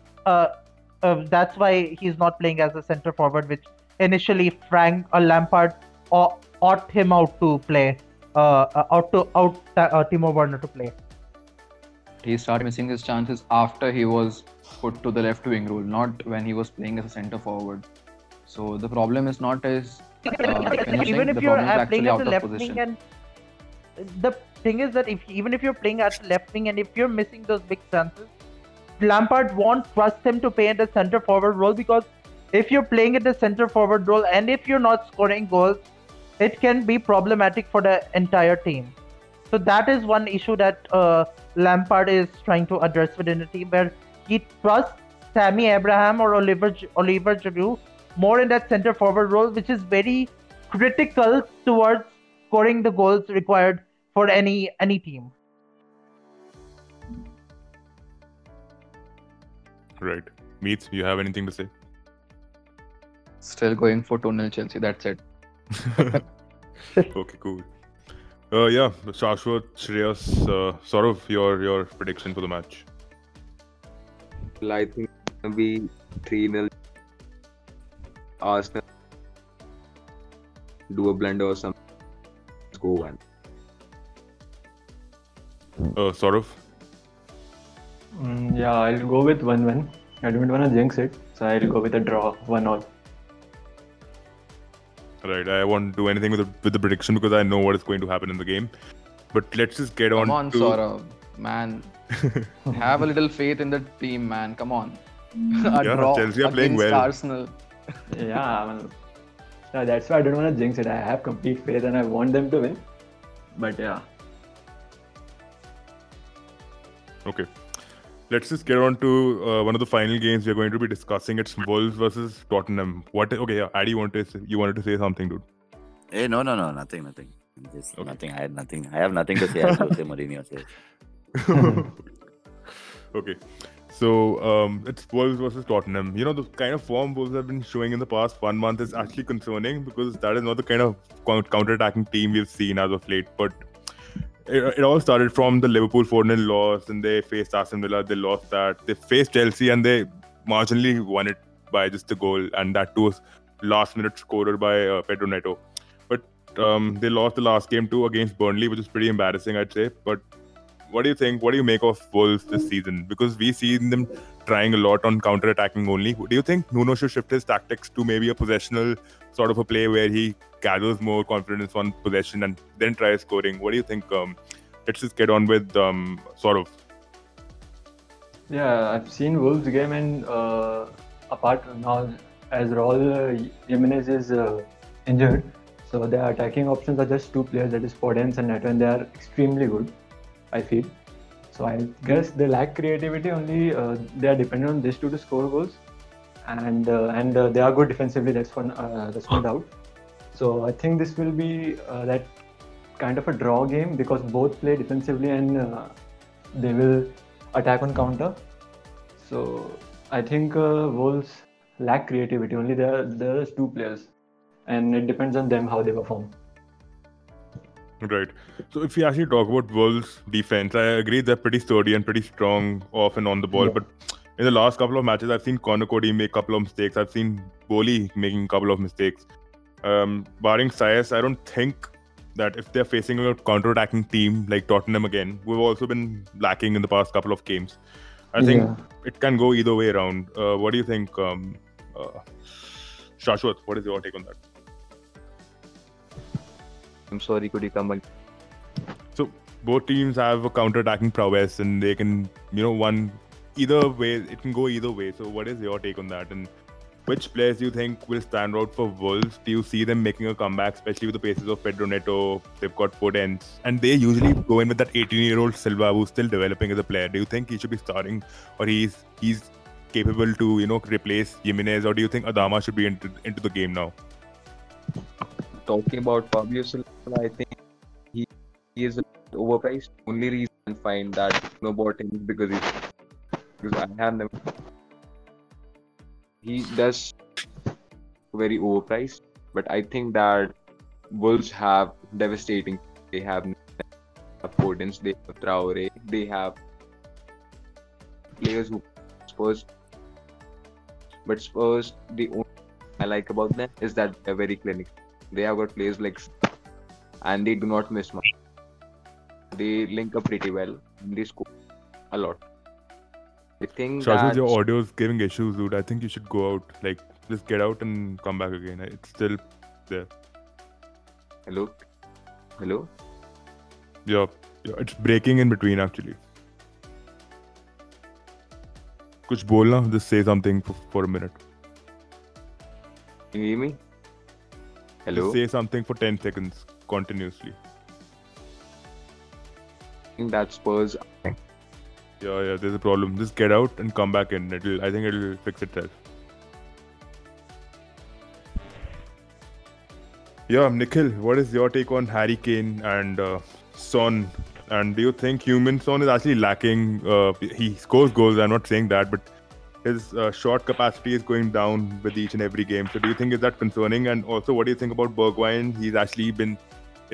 why he's not playing as a center forward, which initially Frank Lampard ought him out to play, Timo Werner to play. He started missing his chances after he was put to the left wing role, not when he was playing as a centre forward. So the problem is not his finishing. Even if the problem is actually out of position. And the thing is that even if you're playing at left wing and if you're missing those big chances, Lampard won't trust him to play in the centre forward role, because if you're playing in the centre forward role and if you're not scoring goals, it can be problematic for the entire team. So that is one issue that Lampard is trying to address within the team, where he trusts Tammy Abraham or Oliver Giroud more in that center forward role, which is very critical towards scoring the goals required for any team. Right. Meets, you have anything to say? Still going for 2-0 Chelsea, that's it. Okay, cool. Yeah, Sashwath, Shreyas, Saurav, your prediction for the match? Well, I think it's going to be 3-0 Arsenal. Do a blender or something. Let's go one. Saurav? Yeah, I'll go with 1-1. I don't want to jinx it, so I'll go with a draw, 1-1. Right, I won't do anything with the prediction because I know what is going to happen in the game. But let's just get on. Come on, Saurav, man. Have a little faith in the team, man. Come on. Draw Chelsea are playing well. Arsenal. Yeah, that's why I don't want to jinx it. I have complete faith and I want them to win. But yeah. Okay. Let's just get on to one of the final games we're going to be discussing. It's Wolves versus Tottenham. Adi, you wanted to say something, dude? Hey, no, nothing. Just okay. Nothing. I had nothing. I have nothing to say. I have to say Mourinho says. Okay. So, it's Wolves versus Tottenham. You know, the kind of form Wolves have been showing in the past 1 month is actually concerning because that is not the kind of counter-attacking team we've seen as of late. But It all started from the Liverpool 4-0 loss, and they faced Aston Villa, they lost that. They faced Chelsea and they marginally won it by just a goal, and that too was last-minute scorer by Pedro Neto. But they lost the last game too against Burnley, which is pretty embarrassing, I'd say. But what do you think? What do you make of Wolves this season? Because we've seen them trying a lot on counter-attacking only. Do you think Nuno should shift his tactics to maybe a possessional sort of a play where he gathers more confidence on possession and then tries scoring? What do you think? Let's just get on with sort of. Yeah, I've seen Wolves game and apart now as Raul Jimenez is injured, so their attacking options are just two players, that is Podence and Neto, and they are extremely good, I feel. So I guess they lack creativity, only they are dependent on these two to score goals, and they are good defensively, that's no doubt. So I think this will be that kind of a draw game because both play defensively and they will attack on counter. So I think Wolves lack creativity, only there are two players and it depends on them how they perform. Right. So if we actually talk about Wolves' defense, I agree they're pretty sturdy and pretty strong off and on the ball. Yeah. But in the last couple of matches, I've seen Conor Cody make a couple of mistakes. I've seen Boli making a couple of mistakes. Barring Saez, I don't think that if they're facing a counter-attacking team like Tottenham again, we've also been lacking in the past couple of games. I think it can go either way around. What do you think, Shashwat? What is your take on that? I'm sorry, could you come back? So, both teams have a counter-attacking prowess and they can, it can go either way. So, what is your take on that? And which players do you think will stand out for Wolves? Do you see them making a comeback, especially with the paces of Pedro Neto? They've got Podence. And they usually go in with that 18-year-old Silva who's still developing as a player. Do you think he should be starting or he's capable to, replace Jimenez? Or do you think Adama should be into the game now? Talking about Fabio Silva, I think he is a bit overpriced. Only reason I find that about him because I have never. He does very overpriced, but I think that Wolves have devastating. They have Podence, they have Traore, they have players who Spurs. But Spurs, the only thing I like about them is that they're very clinical. They have got players like, and they do not miss much. They link up pretty well. They score a lot. I think Shashwat, your audio is giving issues, dude. I think you should go out. Like, just get out and come back again. It's still there. Hello? Yeah, it's breaking in between, actually. Kuch bolna, just say something for a minute. Can you hear me? Hello? Just say something for 10 seconds continuously. I think that Spurs. Yeah, there's a problem. Just get out and come back in. I think it'll fix itself. Yeah, Nikhil, what is your take on Harry Kane and Son? And do you think Heung-min Son is actually lacking? He scores goals, I'm not saying that, but his shot capacity is going down with each and every game. So do you think is that concerning? And also, what do you think about Bergwijn? He's actually been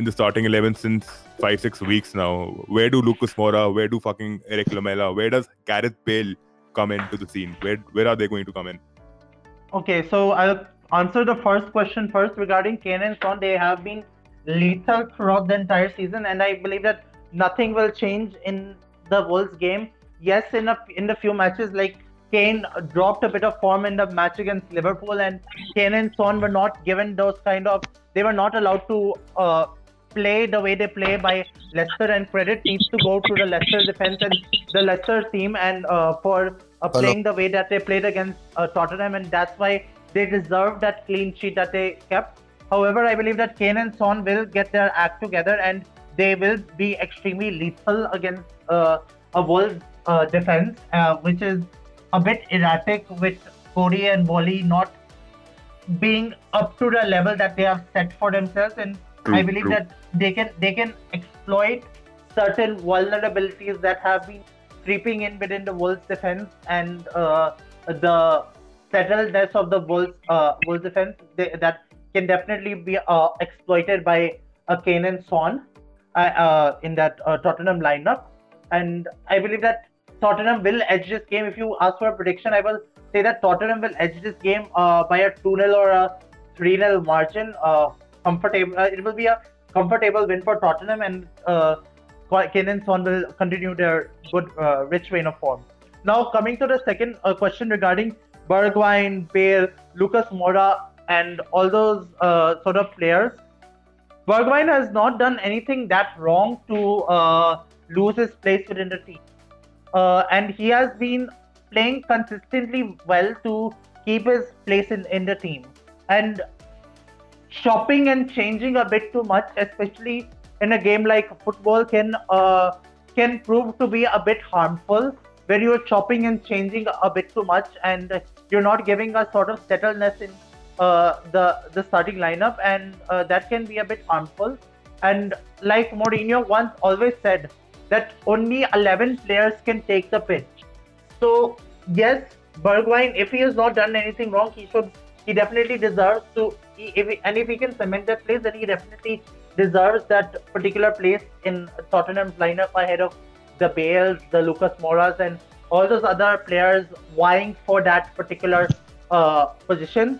in the starting 11 since 5-6 weeks now. Where do Lucas Moura, where do fucking Eric Lamela, where does Gareth Bale come into the scene? Where are they going to come in? Okay, so I'll answer the first question first regarding Kane and Son. They have been lethal throughout the entire season, and I believe that nothing will change in the Wolves game. Yes, in the few matches, like Kane dropped a bit of form in the match against Liverpool, and Kane and Son were not given those kind of, they were not allowed to play the way they play by Leicester, and credit needs to go to the Leicester defense and the Leicester team and for playing the way that they played against Tottenham, and that's why they deserve that clean sheet that they kept. However, I believe that Kane and Son will get their act together and they will be extremely lethal against a Wolves defense, which is a bit erratic, with Cody and Wally not being up to the level that they have set for themselves. And I believe that they can exploit certain vulnerabilities that have been creeping in within the Wolves defense and the settledness of the Wolves defense that can definitely be exploited by Kane and Son in that Tottenham lineup. And I believe that Tottenham will edge this game. If you ask for a prediction, I will say that Tottenham will edge this game by a 2-0 or a 3-0 margin. Comfortable. It will be a comfortable win for Tottenham, and Kane and Son will continue their good rich vein of form. Now, coming to the second question regarding Bergwijn, Bale, Lucas Moura, and all those sort of players. Bergwijn has not done anything that wrong to lose his place within the team. And he has been playing consistently well to keep his place in the team. And shopping and changing a bit too much, especially in a game like football, can prove to be a bit harmful, where you're chopping and changing a bit too much and you're not giving a sort of settledness in the starting lineup, and that can be a bit harmful. And like Mourinho once always said, that only 11 players can take the pitch. So yes, Bergwijn, if he has not done anything wrong, he definitely deserves to. If he can cement that place, then he definitely deserves that particular place in Tottenham's lineup ahead of the Bales, the Lucas Mouras, and all those other players vying for that particular position.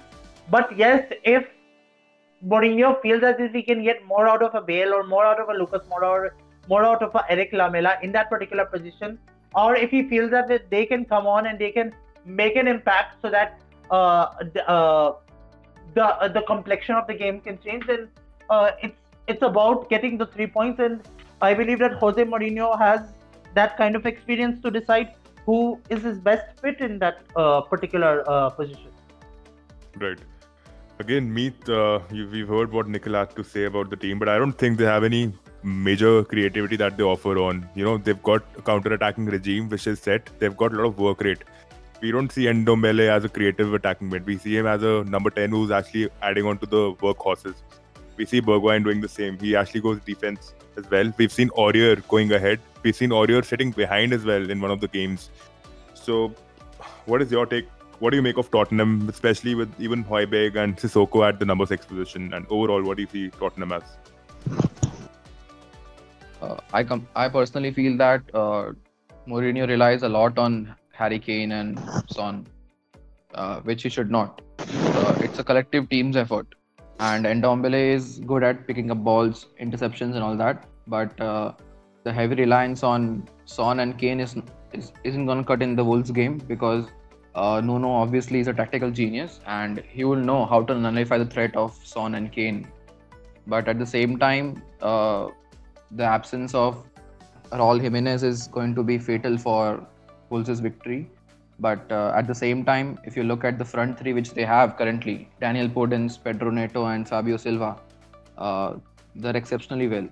But yes, if Mourinho feels that if he can get more out of a Bale or more out of a Lucas Moura or more out of a Eric Lamela in that particular position, or if he feels that they can come on and they can make an impact so that the complexion of the game can change, then it's about getting the 3 points. And I believe that Jose Mourinho has that kind of experience to decide who is his best fit in that particular position. Right. Again, Meet, we've heard what Nikhil had to say about the team, but I don't think they have any major creativity that they offer on. You know, they've got a counter-attacking regime which is set. They've got a lot of work rate. We don't see Ndombele as a creative attacking mid. We see him as a number 10 who's actually adding on to the workhorses. We see Bergwijn doing the same. He actually goes defense as well. We've seen Aurier going ahead. We've seen Aurier sitting behind as well in one of the games. So, what is your take? What do you make of Tottenham, especially with even Højbjerg and Sissoko at the number 6 position? And overall, what do you see Tottenham as? I personally feel that Mourinho relies a lot on Harry Kane and Son, which he should not. It's a collective team's effort. And Ndombele is good at picking up balls, interceptions and all that. But the heavy reliance on Son and Kane isn't going to cut in the Wolves game, because Nuno obviously is a tactical genius and he will know how to nullify the threat of Son and Kane. But at the same time, the absence of Raul Jimenez is going to be fatal for Wolves' victory. But at the same time, if you look at the front three which they have currently, Daniel Podence, Pedro Neto and Fabio Silva, they're exceptionally well.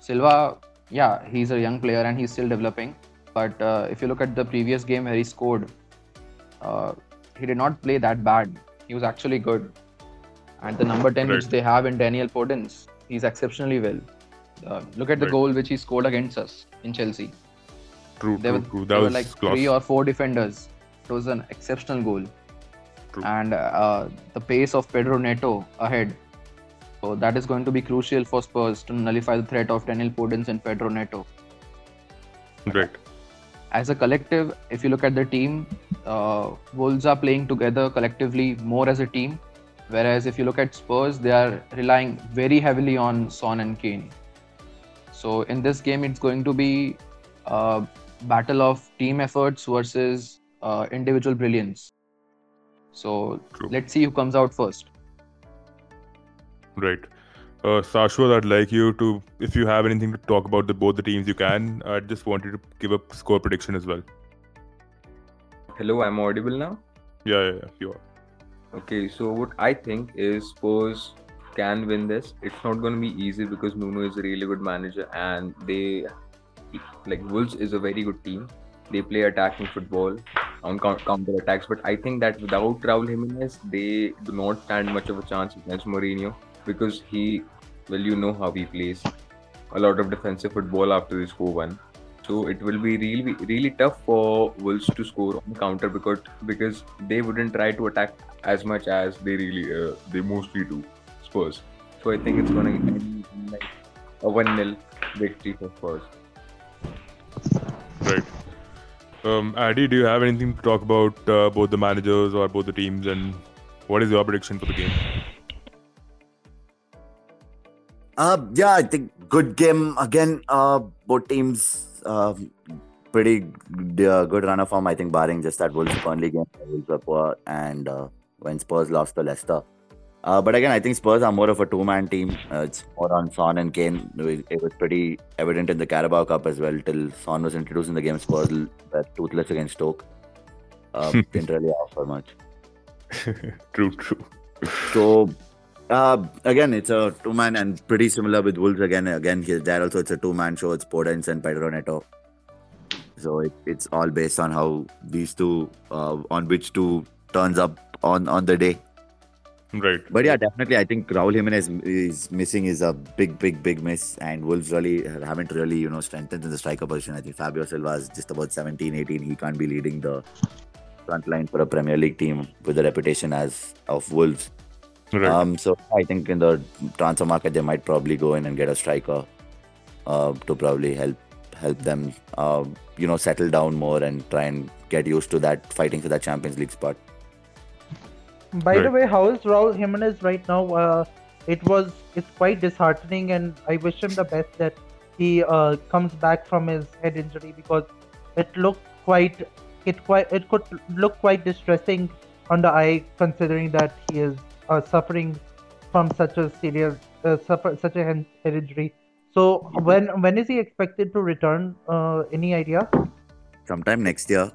Silva, yeah, he's a young player and he's still developing. But if you look at the previous game where he scored, he did not play that bad. He was actually good. And the number 10 which they have in Daniel Podence, he's exceptionally well. Look at the goal which he scored against us in Chelsea. True. There were like 3 or 4 defenders It was an exceptional goal. True. And the pace of Pedro Neto ahead. So that is going to be crucial for Spurs to nullify the threat of Daniel Podence and Pedro Neto. Right. As a collective, if you look at the team, Wolves are playing together collectively more as a team. Whereas if you look at Spurs, they are relying very heavily on Son and Kane. So in this game, it's going to be a battle of team efforts versus individual brilliance. So True. Let's see who comes out first. Right. Sashwath, I'd like you to, if you have anything to talk about both the teams, you can. I just wanted to give a score prediction as well. Hello, I'm audible now? Yeah, you are. Okay, so what I think is Spurs can win this. It's not going to be easy because Nuno is a really good manager and they, like Wolves is a very good team. They play attacking football on counter attacks, but I think that without Raul Jimenez, they do not stand much of a chance against Mourinho because he, well, you know how he plays a lot of defensive football after this 4-1. So it will be really tough for Wolves to score on counter because they wouldn't try to attack as much as they mostly do, Spurs. So I think it's going to be like a 1-0 victory for Spurs. Right. Adi, do you have anything to talk about both the managers or both the teams, and what is your prediction for the game? I think good game again. Both teams. Pretty good run of form, I think, barring just that Wolves-Burnley game. Wolves were poor, and when Spurs lost to Leicester. But again, I think Spurs are more of a two-man team. It's more on Son and Kane. It was pretty evident in the Carabao Cup as well. Till Son was introduced in the game, Spurs were toothless against Stoke. Didn't really offer much. True. So, again, it's a two-man and pretty similar with Wolves again. There also, it's a two-man show. It's Podence and Pedro Neto. So it's all based on how these two, on which two turns up on the day. Right. But yeah, definitely, I think Raul Jimenez is missing is a big miss. And Wolves really haven't strengthened in the striker position. I think Fabio Silva is just about 17, 18. He can't be leading the front line for a Premier League team with the reputation as of Wolves. Right. So I think in the transfer market they might probably go in and get a striker to probably help them settle down more and try and get used to that fighting for that Champions League spot. By the way, how is Raul Jimenez right now? It's quite disheartening, and I wish him the best that he comes back from his head injury because it could look quite distressing on the eye considering that he is. Suffering from such a serious, such a head injury. So when is he expected to return? Any idea? Sometime next year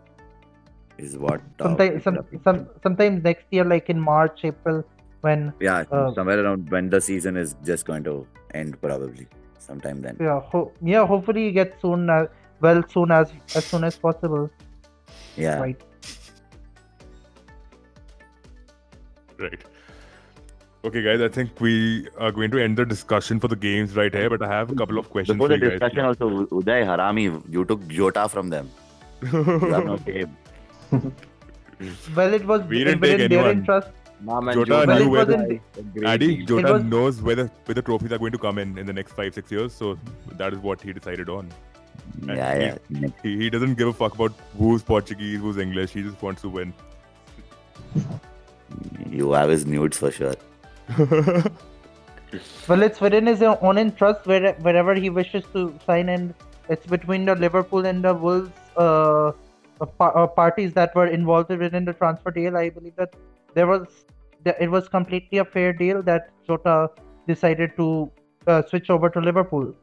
is what. Sometime next year, like in March, April, when. Yeah, somewhere around when the season is just going to end, probably sometime then. Yeah, hopefully he gets soon. As soon as possible. Yeah. Right. Okay, guys, I think we are going to end the discussion for the games right here, but I have a couple of questions for you guys. Before the discussion also, Uday, Harami, you took Jota from them. You have no shame. Well, it was... We didn't take anyone. Jota knows where the trophies are going to come in the next 5-6 years, so that is what he decided on. And he doesn't give a fuck about who's Portuguese, who's English, he just wants to win. You have his nudes for sure. Well, it's within his own interest wherever he wishes to sign, and it's between the Liverpool and the Wolves parties that were involved within the transfer deal. I believe that it was completely a fair deal that Jota decided to switch over to Liverpool.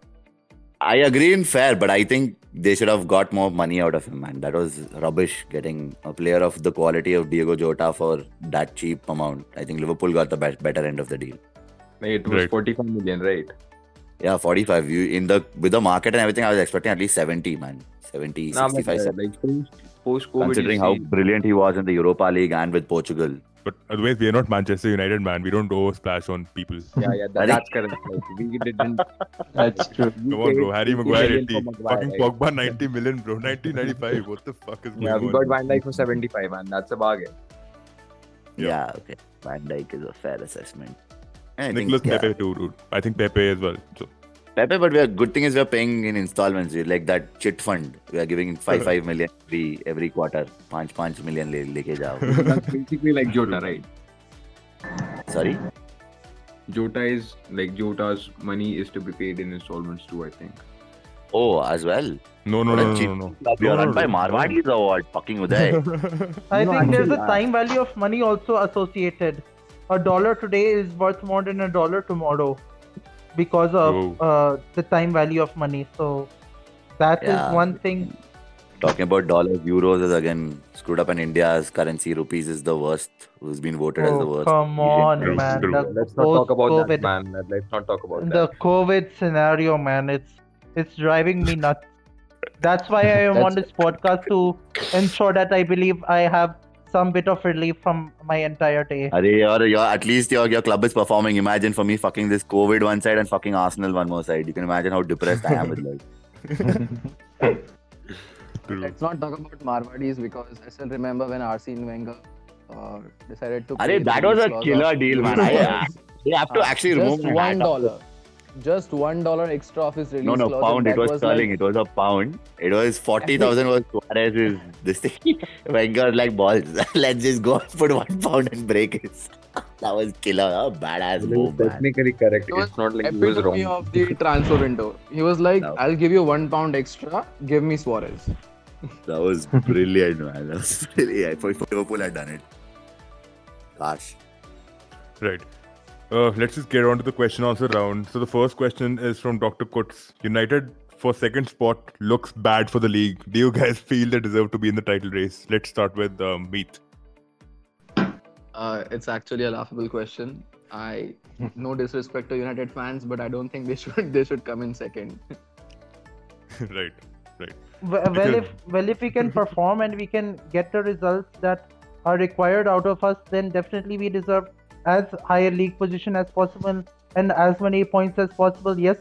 I agree in fair, but I think they should have got more money out of him, man. That was rubbish getting a player of the quality of Diego Jota for that cheap amount. I think Liverpool got the better end of the deal. It was 45 million, right? Yeah, 45. With the market and everything, I was expecting at least 70, man. 70, 65, 70. Like, post-COVID, considering how brilliant he was in the Europa League and with Portugal. but otherwise we are not Manchester United, man. We don't oversplash on people. Yeah, that's correct. We didn't. That's true. Come on, bro. Harry Maguire 80. Fucking Pogba 90 million, bro. 1995. What the fuck is going on? Yeah, we got Van Dijk for 75, man. That's a bargain. Yeah, okay. Van Dijk is a fair assessment. Nicholas Pepe too, dude. I think Pepe as well. So. Pepe, but the good thing is we are paying in installments. We're like that chit fund. We are giving 5 million every quarter. 5 million leke jao. That's basically like Jota, right? Sorry? Jota's money is to be paid in installments too, I think. Oh, as well? No. We are run by Marwadi's award. Fucking Uday. I think there's a time value of money also associated. $1 today is worth more than $1 tomorrow. Because of the time value of money. So that is one thing. Talking about dollars, euros is again screwed up, and India's currency, rupees, is the worst. Who's been voted as the worst. Come on, man. Let's not talk about COVID, that, man. Let's not talk about that. The COVID scenario, man. It's driving me nuts. That's why I am on this podcast to ensure that I believe I have some bit of relief from my entire day. At least your club is performing. Imagine for me fucking this COVID one side and fucking Arsenal one more side. You can imagine how depressed I am with life. Let's not talk about Marwadis, because I still remember when Arsene Wenger decided to... that was a killer deal, man. You have to actually remove that. $1. Just $1 extra of his release. No, pound. It was sterling. Like... It was a pound. It was 40,000 was Suarez's. This thing. Wenger like balls. Let's just go and put £1 and break it. That was killer. A badass move. Technically correct. It's not like he was wrong. Of the transfer window. He was like, I'll give you £1 extra. Give me Suarez. That was brilliant, man. That was brilliant. For Liverpool had done it. Gosh. Right. Let's just get on to the question answer round. So the first question is from Dr. Kutz. United for second spot looks bad for the league. Do you guys feel they deserve to be in the title race? Let's start with Meet. It's actually a laughable question. No disrespect to United fans, but I don't think they should come in second. Right. Well, if we can perform and we can get the results that are required out of us, then definitely we deserve as higher league position as possible and as many points as possible. Yes,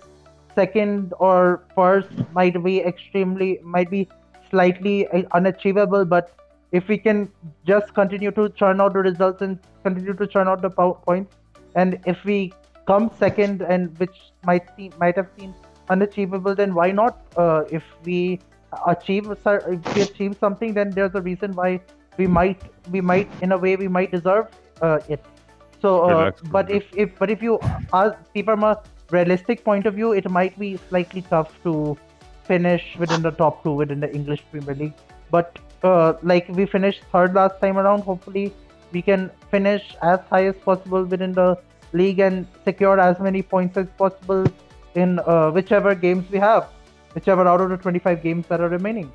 second or first might be slightly unachievable, but if we can just continue to churn out the results and continue to churn out the points, and if we come second, and which might have seemed unachievable, then why not? If we achieve something, then there's a reason why we might in a way we might deserve it. So, but if you ask from a realistic point of view, it might be slightly tough to finish within the top two within the English Premier League. But like we finished third last time around, hopefully we can finish as high as possible within the league and secure as many points as possible in whichever out of the 25 games that are remaining.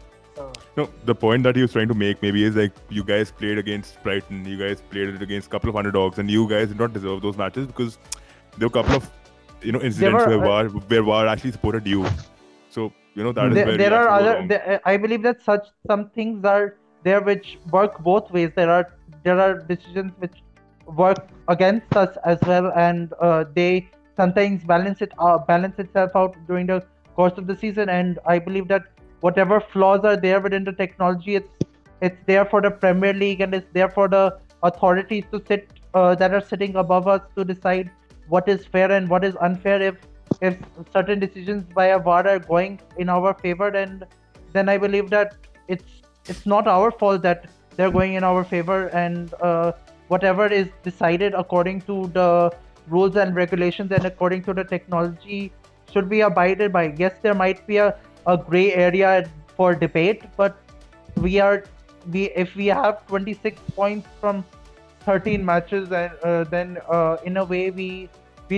No, the point that he was trying to make maybe is like you guys played against Brighton, you guys played against a couple of underdogs, and you guys did not deserve those matches because there were a couple of incidents where VAR actually supported you. So I believe that some things are there which work both ways. There are decisions which work against us as well, and they sometimes balance itself out during the course of the season. And I believe that whatever flaws are there within the technology, it's there for the Premier League and it's there for the authorities to that are sitting above us to decide what is fair and what is unfair. If certain decisions by a VAR are going in our favor, then I believe that it's not our fault that they're going in our favor, and whatever is decided according to the rules and regulations and according to the technology should be abided by. Yes, there might be a grey area for debate, but if we have 26 points from 13 matches, then in a way we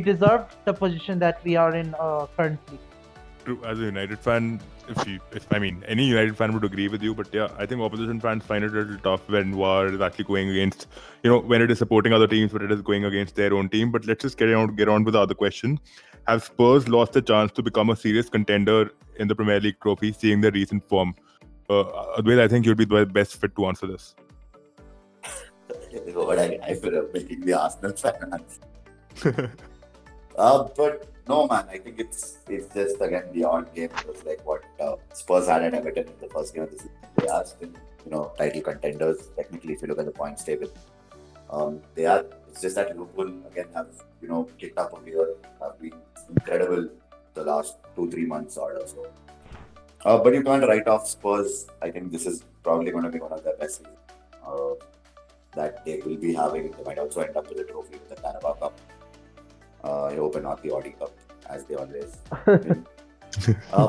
deserve the position that we are in currently. True, as a United fan, any United fan would agree with you, but yeah, I think opposition fans find it a little tough when VAR is actually going against, when it is supporting other teams, but it is going against their own team. But let's just get on with the other question. Have Spurs lost the chance to become a serious contender in the Premier League trophy, seeing their recent form? Adwaita, I think you'd be the best fit to answer this. God, I feel I'm making the Arsenal fan. But no, man, I think it's just, again, the odd game. It was like what Spurs had at Everton in the first game of the season. They are still, title contenders, technically, if you look at the points table. They are, it's just that Liverpool, again, have, kicked up on the year, have been incredible the last 2-3 months or so. But you can't write off Spurs. I think this is probably going to be one of the best seasons that they will be having. They might also end up with a trophy with the Carabao Cup. I hope and not the Adi Cup, as they always do.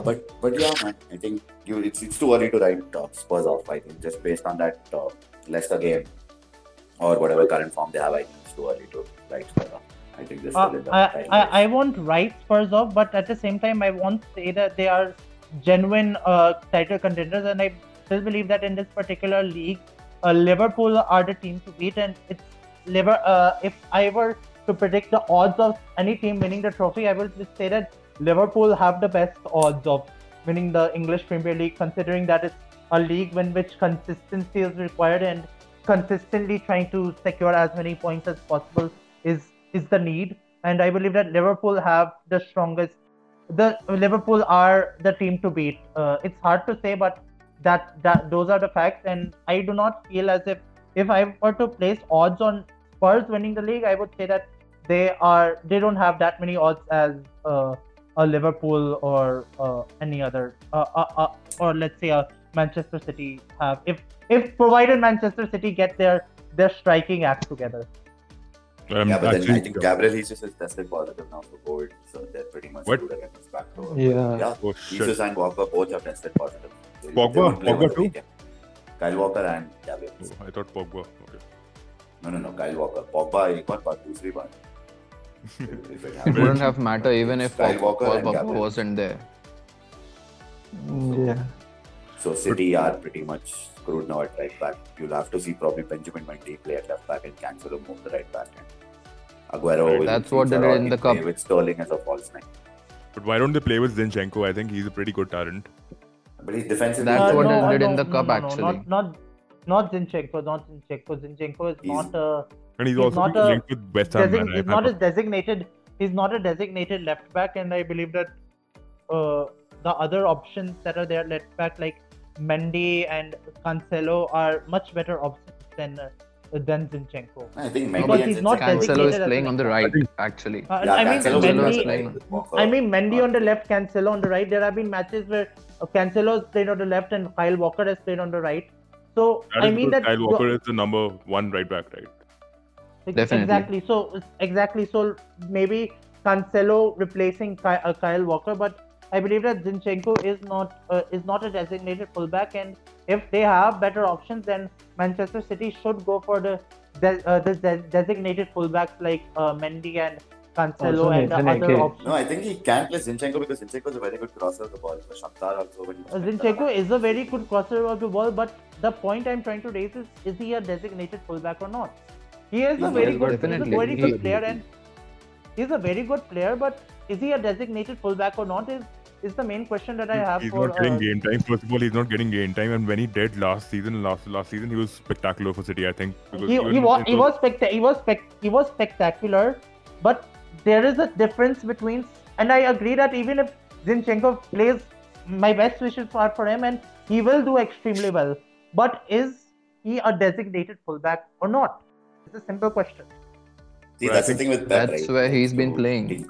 But yeah, man, I think it's too early to write Spurs off. I think just based on that Leicester game or whatever current form they have, I think it's too early to write Spurs off. I think this is I won't write Spurs off, but at the same time, I won't say that they are genuine title contenders, and I still believe that in this particular league, Liverpool are the team to beat. And it's if I were to predict the odds of any team winning the trophy, I would say that Liverpool have the best odds of winning the English Premier League, considering that it's a league in which consistency is required, and consistently trying to secure as many points as possible is the need. And I believe that Liverpool have the strongest. Liverpool are the team to beat. It's hard to say, but that those are the facts. And I do not feel as if I were to place odds on Spurs winning the league, I would say that they don't have that many odds as a Liverpool or any other, or let's say a Manchester City have. If provided Manchester City get their striking act together. Yeah, but then I think Gabriel Jesus has tested positive now for COVID, so they're pretty much good against his back door. Yeah. Oh, Jesus and Walker both have tested positive. Pogba too? Kyle Walker and Gabriel. Oh, I thought Pogba. Okay. No, Kyle Walker. Pogba, he got part 2-3 one. It wouldn't have mattered even if Pogba wasn't there. Yeah. So City are pretty much screwed now at right back. You'll have to see probably Benjamin Mendy play at left back and Cancelo move the right back. And Aguero will. That's what they did in the cup. With Sterling as a false nine. But why don't they play with Zinchenko? I think he's a pretty good talent. But he's defensive. That's what they did in the cup actually. Not Zinchenko. Zinchenko is not a. And he's also not linked with West Ham. He's not a designated left back, and I believe that the other options that are there left back like Mendy and Cancelo are much better options than Zinchenko. I think Cancelo is playing on the right, actually. Mendy on the left, Cancelo on the right. There have been matches where Cancelo has played on the left and Kyle Walker has played on the right. So Kyle Walker is the number one right back, right? Definitely. Exactly. So maybe Cancelo replacing Kyle Walker, but I believe that Zinchenko is not a designated fullback, and if they have better options, then Manchester City should go for the designated fullbacks like Mendy and Cancelo and the other options. No, I think he can play Zinchenko because Zinchenko is a very good crosser of the ball. Shakhtar also. Zinchenko is a very good crosser of the ball, but the point I'm trying to raise is he a designated fullback or not? He's a very good player, and he's a very good player, but is he a designated fullback or not? Is the main question that I have. He's not getting game time. First of all, he's not getting game time, and when he did last season, he was spectacular for City. I think he was spectacular, but there is a difference between. And I agree that even if Zinchenko plays, my best wishes are for him, and he will do extremely well. But is he a designated fullback or not? It's a simple question. See, that's the thing with Pep. That's where he's been playing.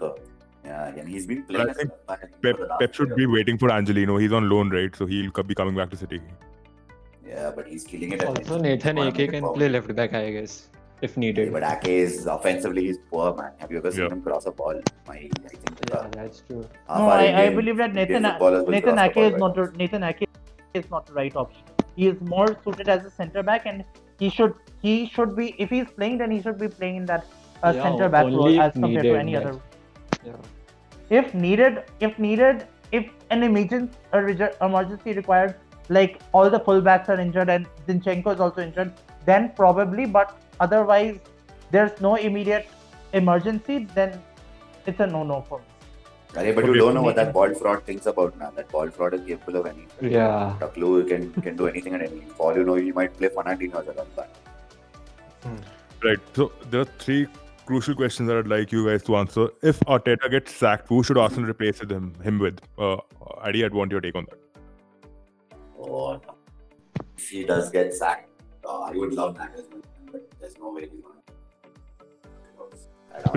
Yeah, and he's been playing. I think Pep should be waiting for Angelino. He's on loan, right? So he'll be coming back to City. Yeah, but he's killing it. Also, Nathan Ake can play left back, I guess, if needed. Yeah, but Ake is offensively, he's poor, man. Have you ever seen him cross a ball? That's true. No, I believe that Nathan Ake is not the right option. He is more suited as a centre back, and he should be, if he's playing, then he should be playing in that centre back role as compared to any other. Yeah. If needed, if an emergency required, like all the fullbacks are injured and Zinchenko is also injured, then probably. But otherwise, there's no immediate emergency. Then it's a no-no for me. But you don't know what that ball fraud thinks about, man. That ball fraud is capable of anything. Yeah. Tuchel can do anything and anything. For all you know, you might play Fanatino as a left back. Right. So there are three crucial questions that I'd like you guys to answer. If Arteta gets sacked, who should Arsenal replace him with? Adi, I'd want your take on that. Oh, if he does get sacked, I would love that as well. But there's no way he's going to.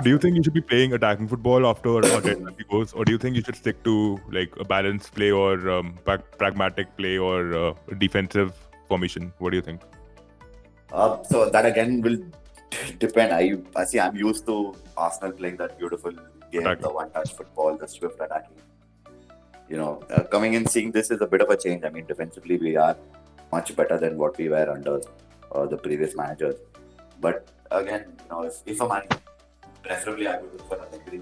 Do you think you should be playing attacking football after Arteta goes? Or do you think you should stick to like a balanced play or pragmatic play or defensive formation? What do you think? So that again will depend. I see. I'm used to Arsenal playing that beautiful game, the one-touch football, the swift attacking. You know, coming in, seeing this is a bit of a change. I mean, defensively we are much better than what we were under the previous managers. But again, you know, if a manager, preferably I would look for Allegri,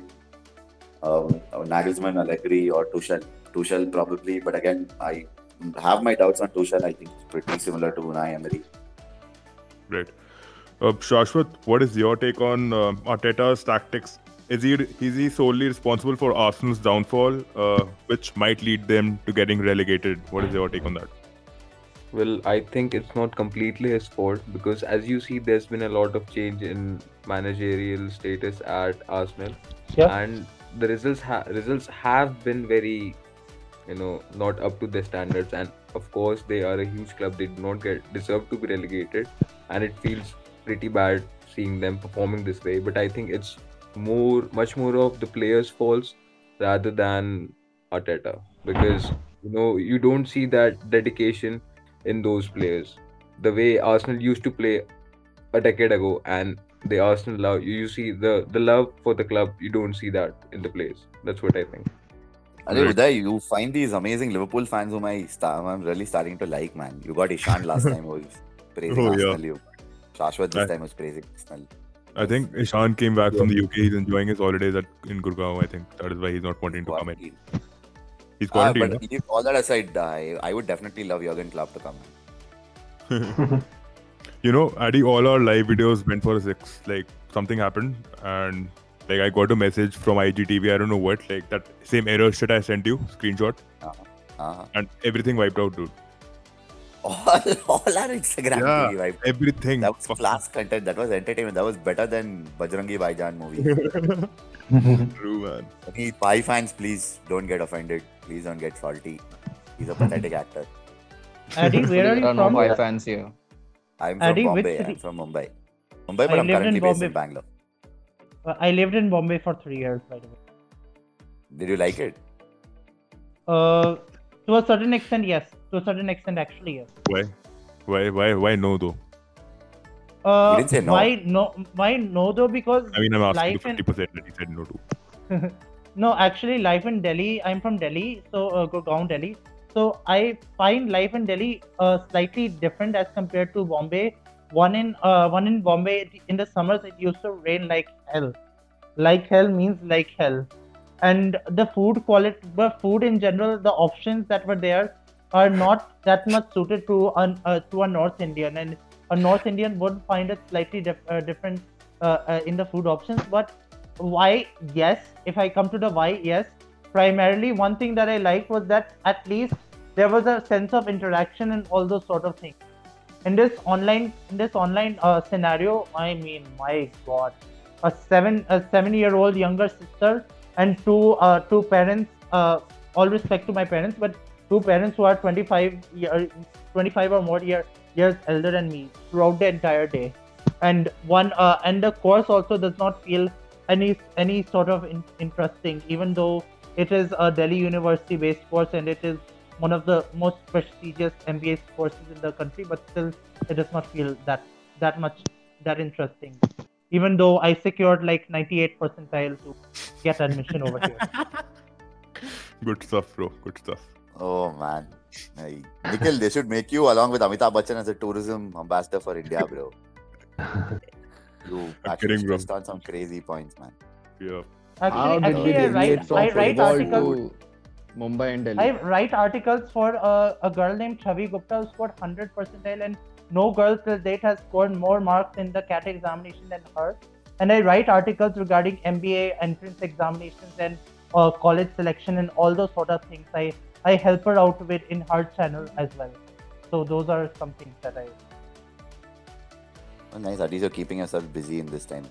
Nagelsmann, Allegri, or Tuchel. Tuchel probably, but again, I have my doubts on Tuchel. I think it's pretty similar to Unai Emery. Right. Sashwath, what is your take on Arteta's tactics? Is he solely responsible for Arsenal's downfall, which might lead them to getting relegated? What is your take on that? Well, I think it's not completely his fault because, as you see, there's been a lot of change in managerial status at Arsenal, and the results have been very, not up to their standards. And of course, they are a huge club; they do not deserve to be relegated. And it feels pretty bad seeing them performing this way, but I think it's much more of the players' faults rather than Arteta, because you don't see that dedication in those players the way Arsenal used to play a decade ago, and the Arsenal love, you see the love for the club, you don't see that in the players. That's what I think. Uday, you find these amazing Liverpool fans whom I'm really starting to like, man. You got Ishan last time who was praising Arsenal. Yeah. Sashwath this time was praising Arsenal. I think Ishan came back from the UK. He's enjoying his holidays in Gurgaon. I think that is why he's not wanting to come in. He's quarantined. But if all that aside, I would definitely love Jurgen Klopp to come in. Adi, all our live videos went for a six. Like, something happened and like I got a message from IGTV. I don't know what. Like, that same error shit I sent you. Screenshot. And everything wiped out, dude. All our Instagram TV vibe. Everything. That was class content. That was entertainment. That was better than Bajrangi Bhaijaan movie. True, man. Any Pai fans, please don't get offended. Please don't get salty. He's a pathetic actor. Adi, where are you from? No Pai fans here. I'm from Bombay. I'm from Mumbai. Mumbai, but I'm currently based in Bangalore. I lived in Bombay for 3 years, by the way. Did you like it? To a certain extent, yes. To a certain extent, actually, yes. Why no though? You didn't say no. Why no though? Because I mean, I'm asking 50% that he said no to. No, actually, life in Delhi. I'm from Delhi, so Gurgaon, Delhi. So I find life in Delhi slightly different as compared to Bombay. One in Bombay in the summers it used to rain like hell. Like hell means like hell. And the food quality, the food in general, the options that were there are not that much suited to a North Indian, and a North Indian would find it slightly different in the food options. But why? Yes, if I come to the why, yes. Primarily, one thing that I liked was that at least there was a sense of interaction and all those sort of things. In this online scenario, I mean, my God, a 7-year-old younger sister and two parents. All respect to my parents, but. Two parents who are 25 or more years elder than me throughout the entire day, and one and the course also does not feel any sort of interesting, even though it is a Delhi University based course and it is one of the most prestigious MBA courses in the country. But still, it does not feel that much interesting, even though I secured like 98th percentile to get admission over here. Good stuff, bro. Good stuff. Oh man, Nikhil, they should make you along with Amitabh Bachchan as a tourism ambassador for India, bro. You actually touched on some crazy points, man. Yeah. Actually, I write articles. Mumbai and Delhi. I write articles for a girl named Chavi Gupta who scored 100th percentile, and no girl till date has scored more marks in the CAT examination than her. And I write articles regarding MBA entrance examinations and college selection and all those sort of things. I help her out with in her channel as well. So those are some things that I... Oh, nice, Adi, you're keeping yourself busy in this time.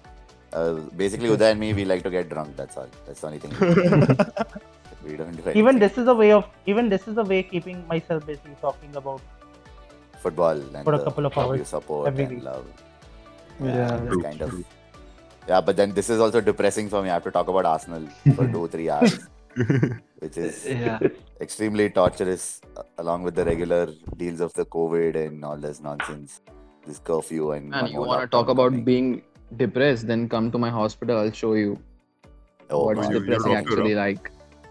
Basically, Uday and me, we like to get drunk. That's all. That's the only thing. We don't do anything. Even this is a way keeping myself busy, talking about football and for a couple of hours. Support every and love. Yeah. Kind of. Yeah, but then this is also depressing for me. I have to talk about Arsenal for 2-3 hours, which is extremely torturous, along with the regular deals of the COVID and all this nonsense, this curfew and you want to talk about being depressed? Then come to my hospital. I'll show you what's depressing actually like.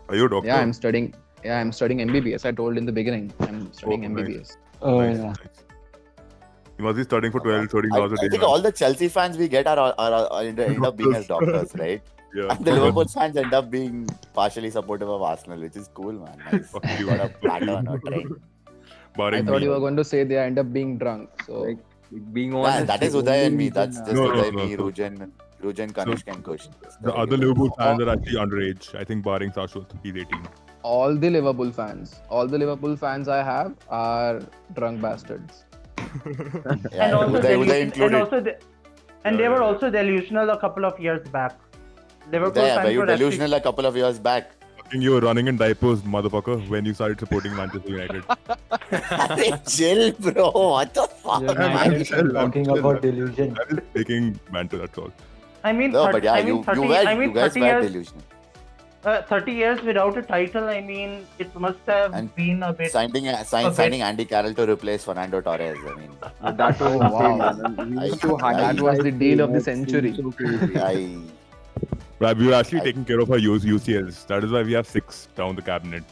Are you a doctor? Yeah, I'm studying MBBS. I told in the beginning, I'm studying MBBS. Nice. Nice. He must be studying for 12, 13 hours a day. I think all the Chelsea fans we get are end up being as doctors, right? Yeah. And the Liverpool fans end up being partially supportive of Arsenal, which is cool, man. Nice. You got a pattern or trend. I thought you were going to say they end up being drunk. So, being honest. Yeah, that is Uday and me. That's just Uday, me, Rujan, Kanishk and Kush. The other Liverpool fans are actually underage. I think barring Sashwath, he's 18. All the Liverpool fans I have are drunk bastards. They were also delusional a couple of years back. Liverpool fans were delusional a couple of years back. You were running in diapers, motherfucker, when you started supporting Manchester United. Chill, bro. What the fuck? I'm talking about delusion. I'm just taking Manchester, that's all. You guys were delusional. 30 years without a title, it must have been a bit... Signing Andy Carroll to replace Fernando Torres, That was the deal of the century. We were actually taking care of our UCLs. That is why we have 6 down the cabinet.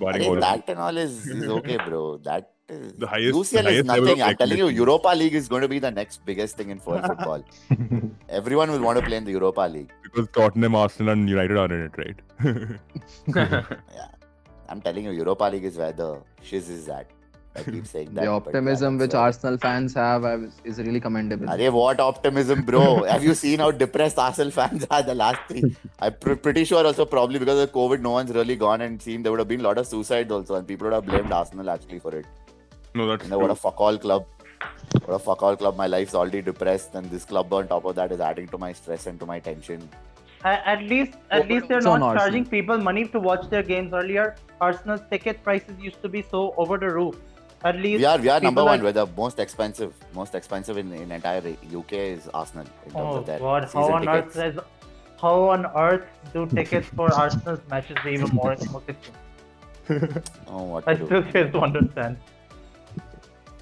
That and all is okay, bro. That is... The highest is nothing. I'm telling you, Europa League is going to be the next biggest thing in football. Everyone will want to play in the Europa League. Because Tottenham, Arsenal and United are in it, right? Yeah. I'm telling you, Europa League is where the shiz is at. I keep saying that. The optimism which Arsenal fans have is really commendable. What optimism, bro? Have you seen how depressed Arsenal fans are the last 3? I'm pretty sure also probably because of COVID, no one's really gone and seen. There would have been a lot of suicides also and people would have blamed Arsenal actually for it. No, that's true. What a fuck-all club. What a fuck-all club. My life's already depressed and this club on top of that is adding to my stress and to my tension. At least they're not charging people money to watch their games. Earlier, Arsenal's ticket prices used to be so over the roof. At least we are number one. We're the most expensive in entire UK is Arsenal in terms of their God, how on earth do tickets for Arsenal's matches be even more expensive? I still fail to understand.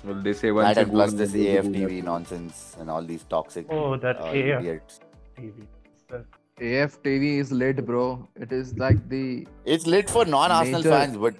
Well, they say once and plus this AFTV nonsense and all these toxic. Oh, that AFTV. AFTV is lit, bro. It is like the. It's lit for non-Arsenal fans, but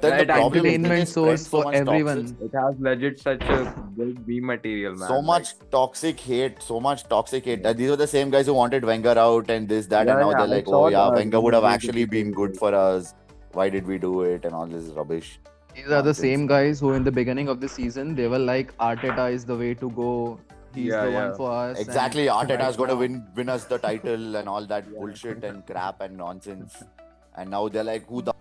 then the problem is entertainment source for everyone. Toxic. It has legit such a big B material, man. So much toxic hate. Yeah. These are the same guys who wanted Wenger out and this, that, and now they're like, Wenger would have actually been good for us. Why did we do it? And all this rubbish. These are the same guys who, in the beginning of the season, they were like, Arteta is the way to go. He's the one for us. Exactly, Arteta's going to win us the title and all that bullshit and crap and nonsense. And now they're like, who the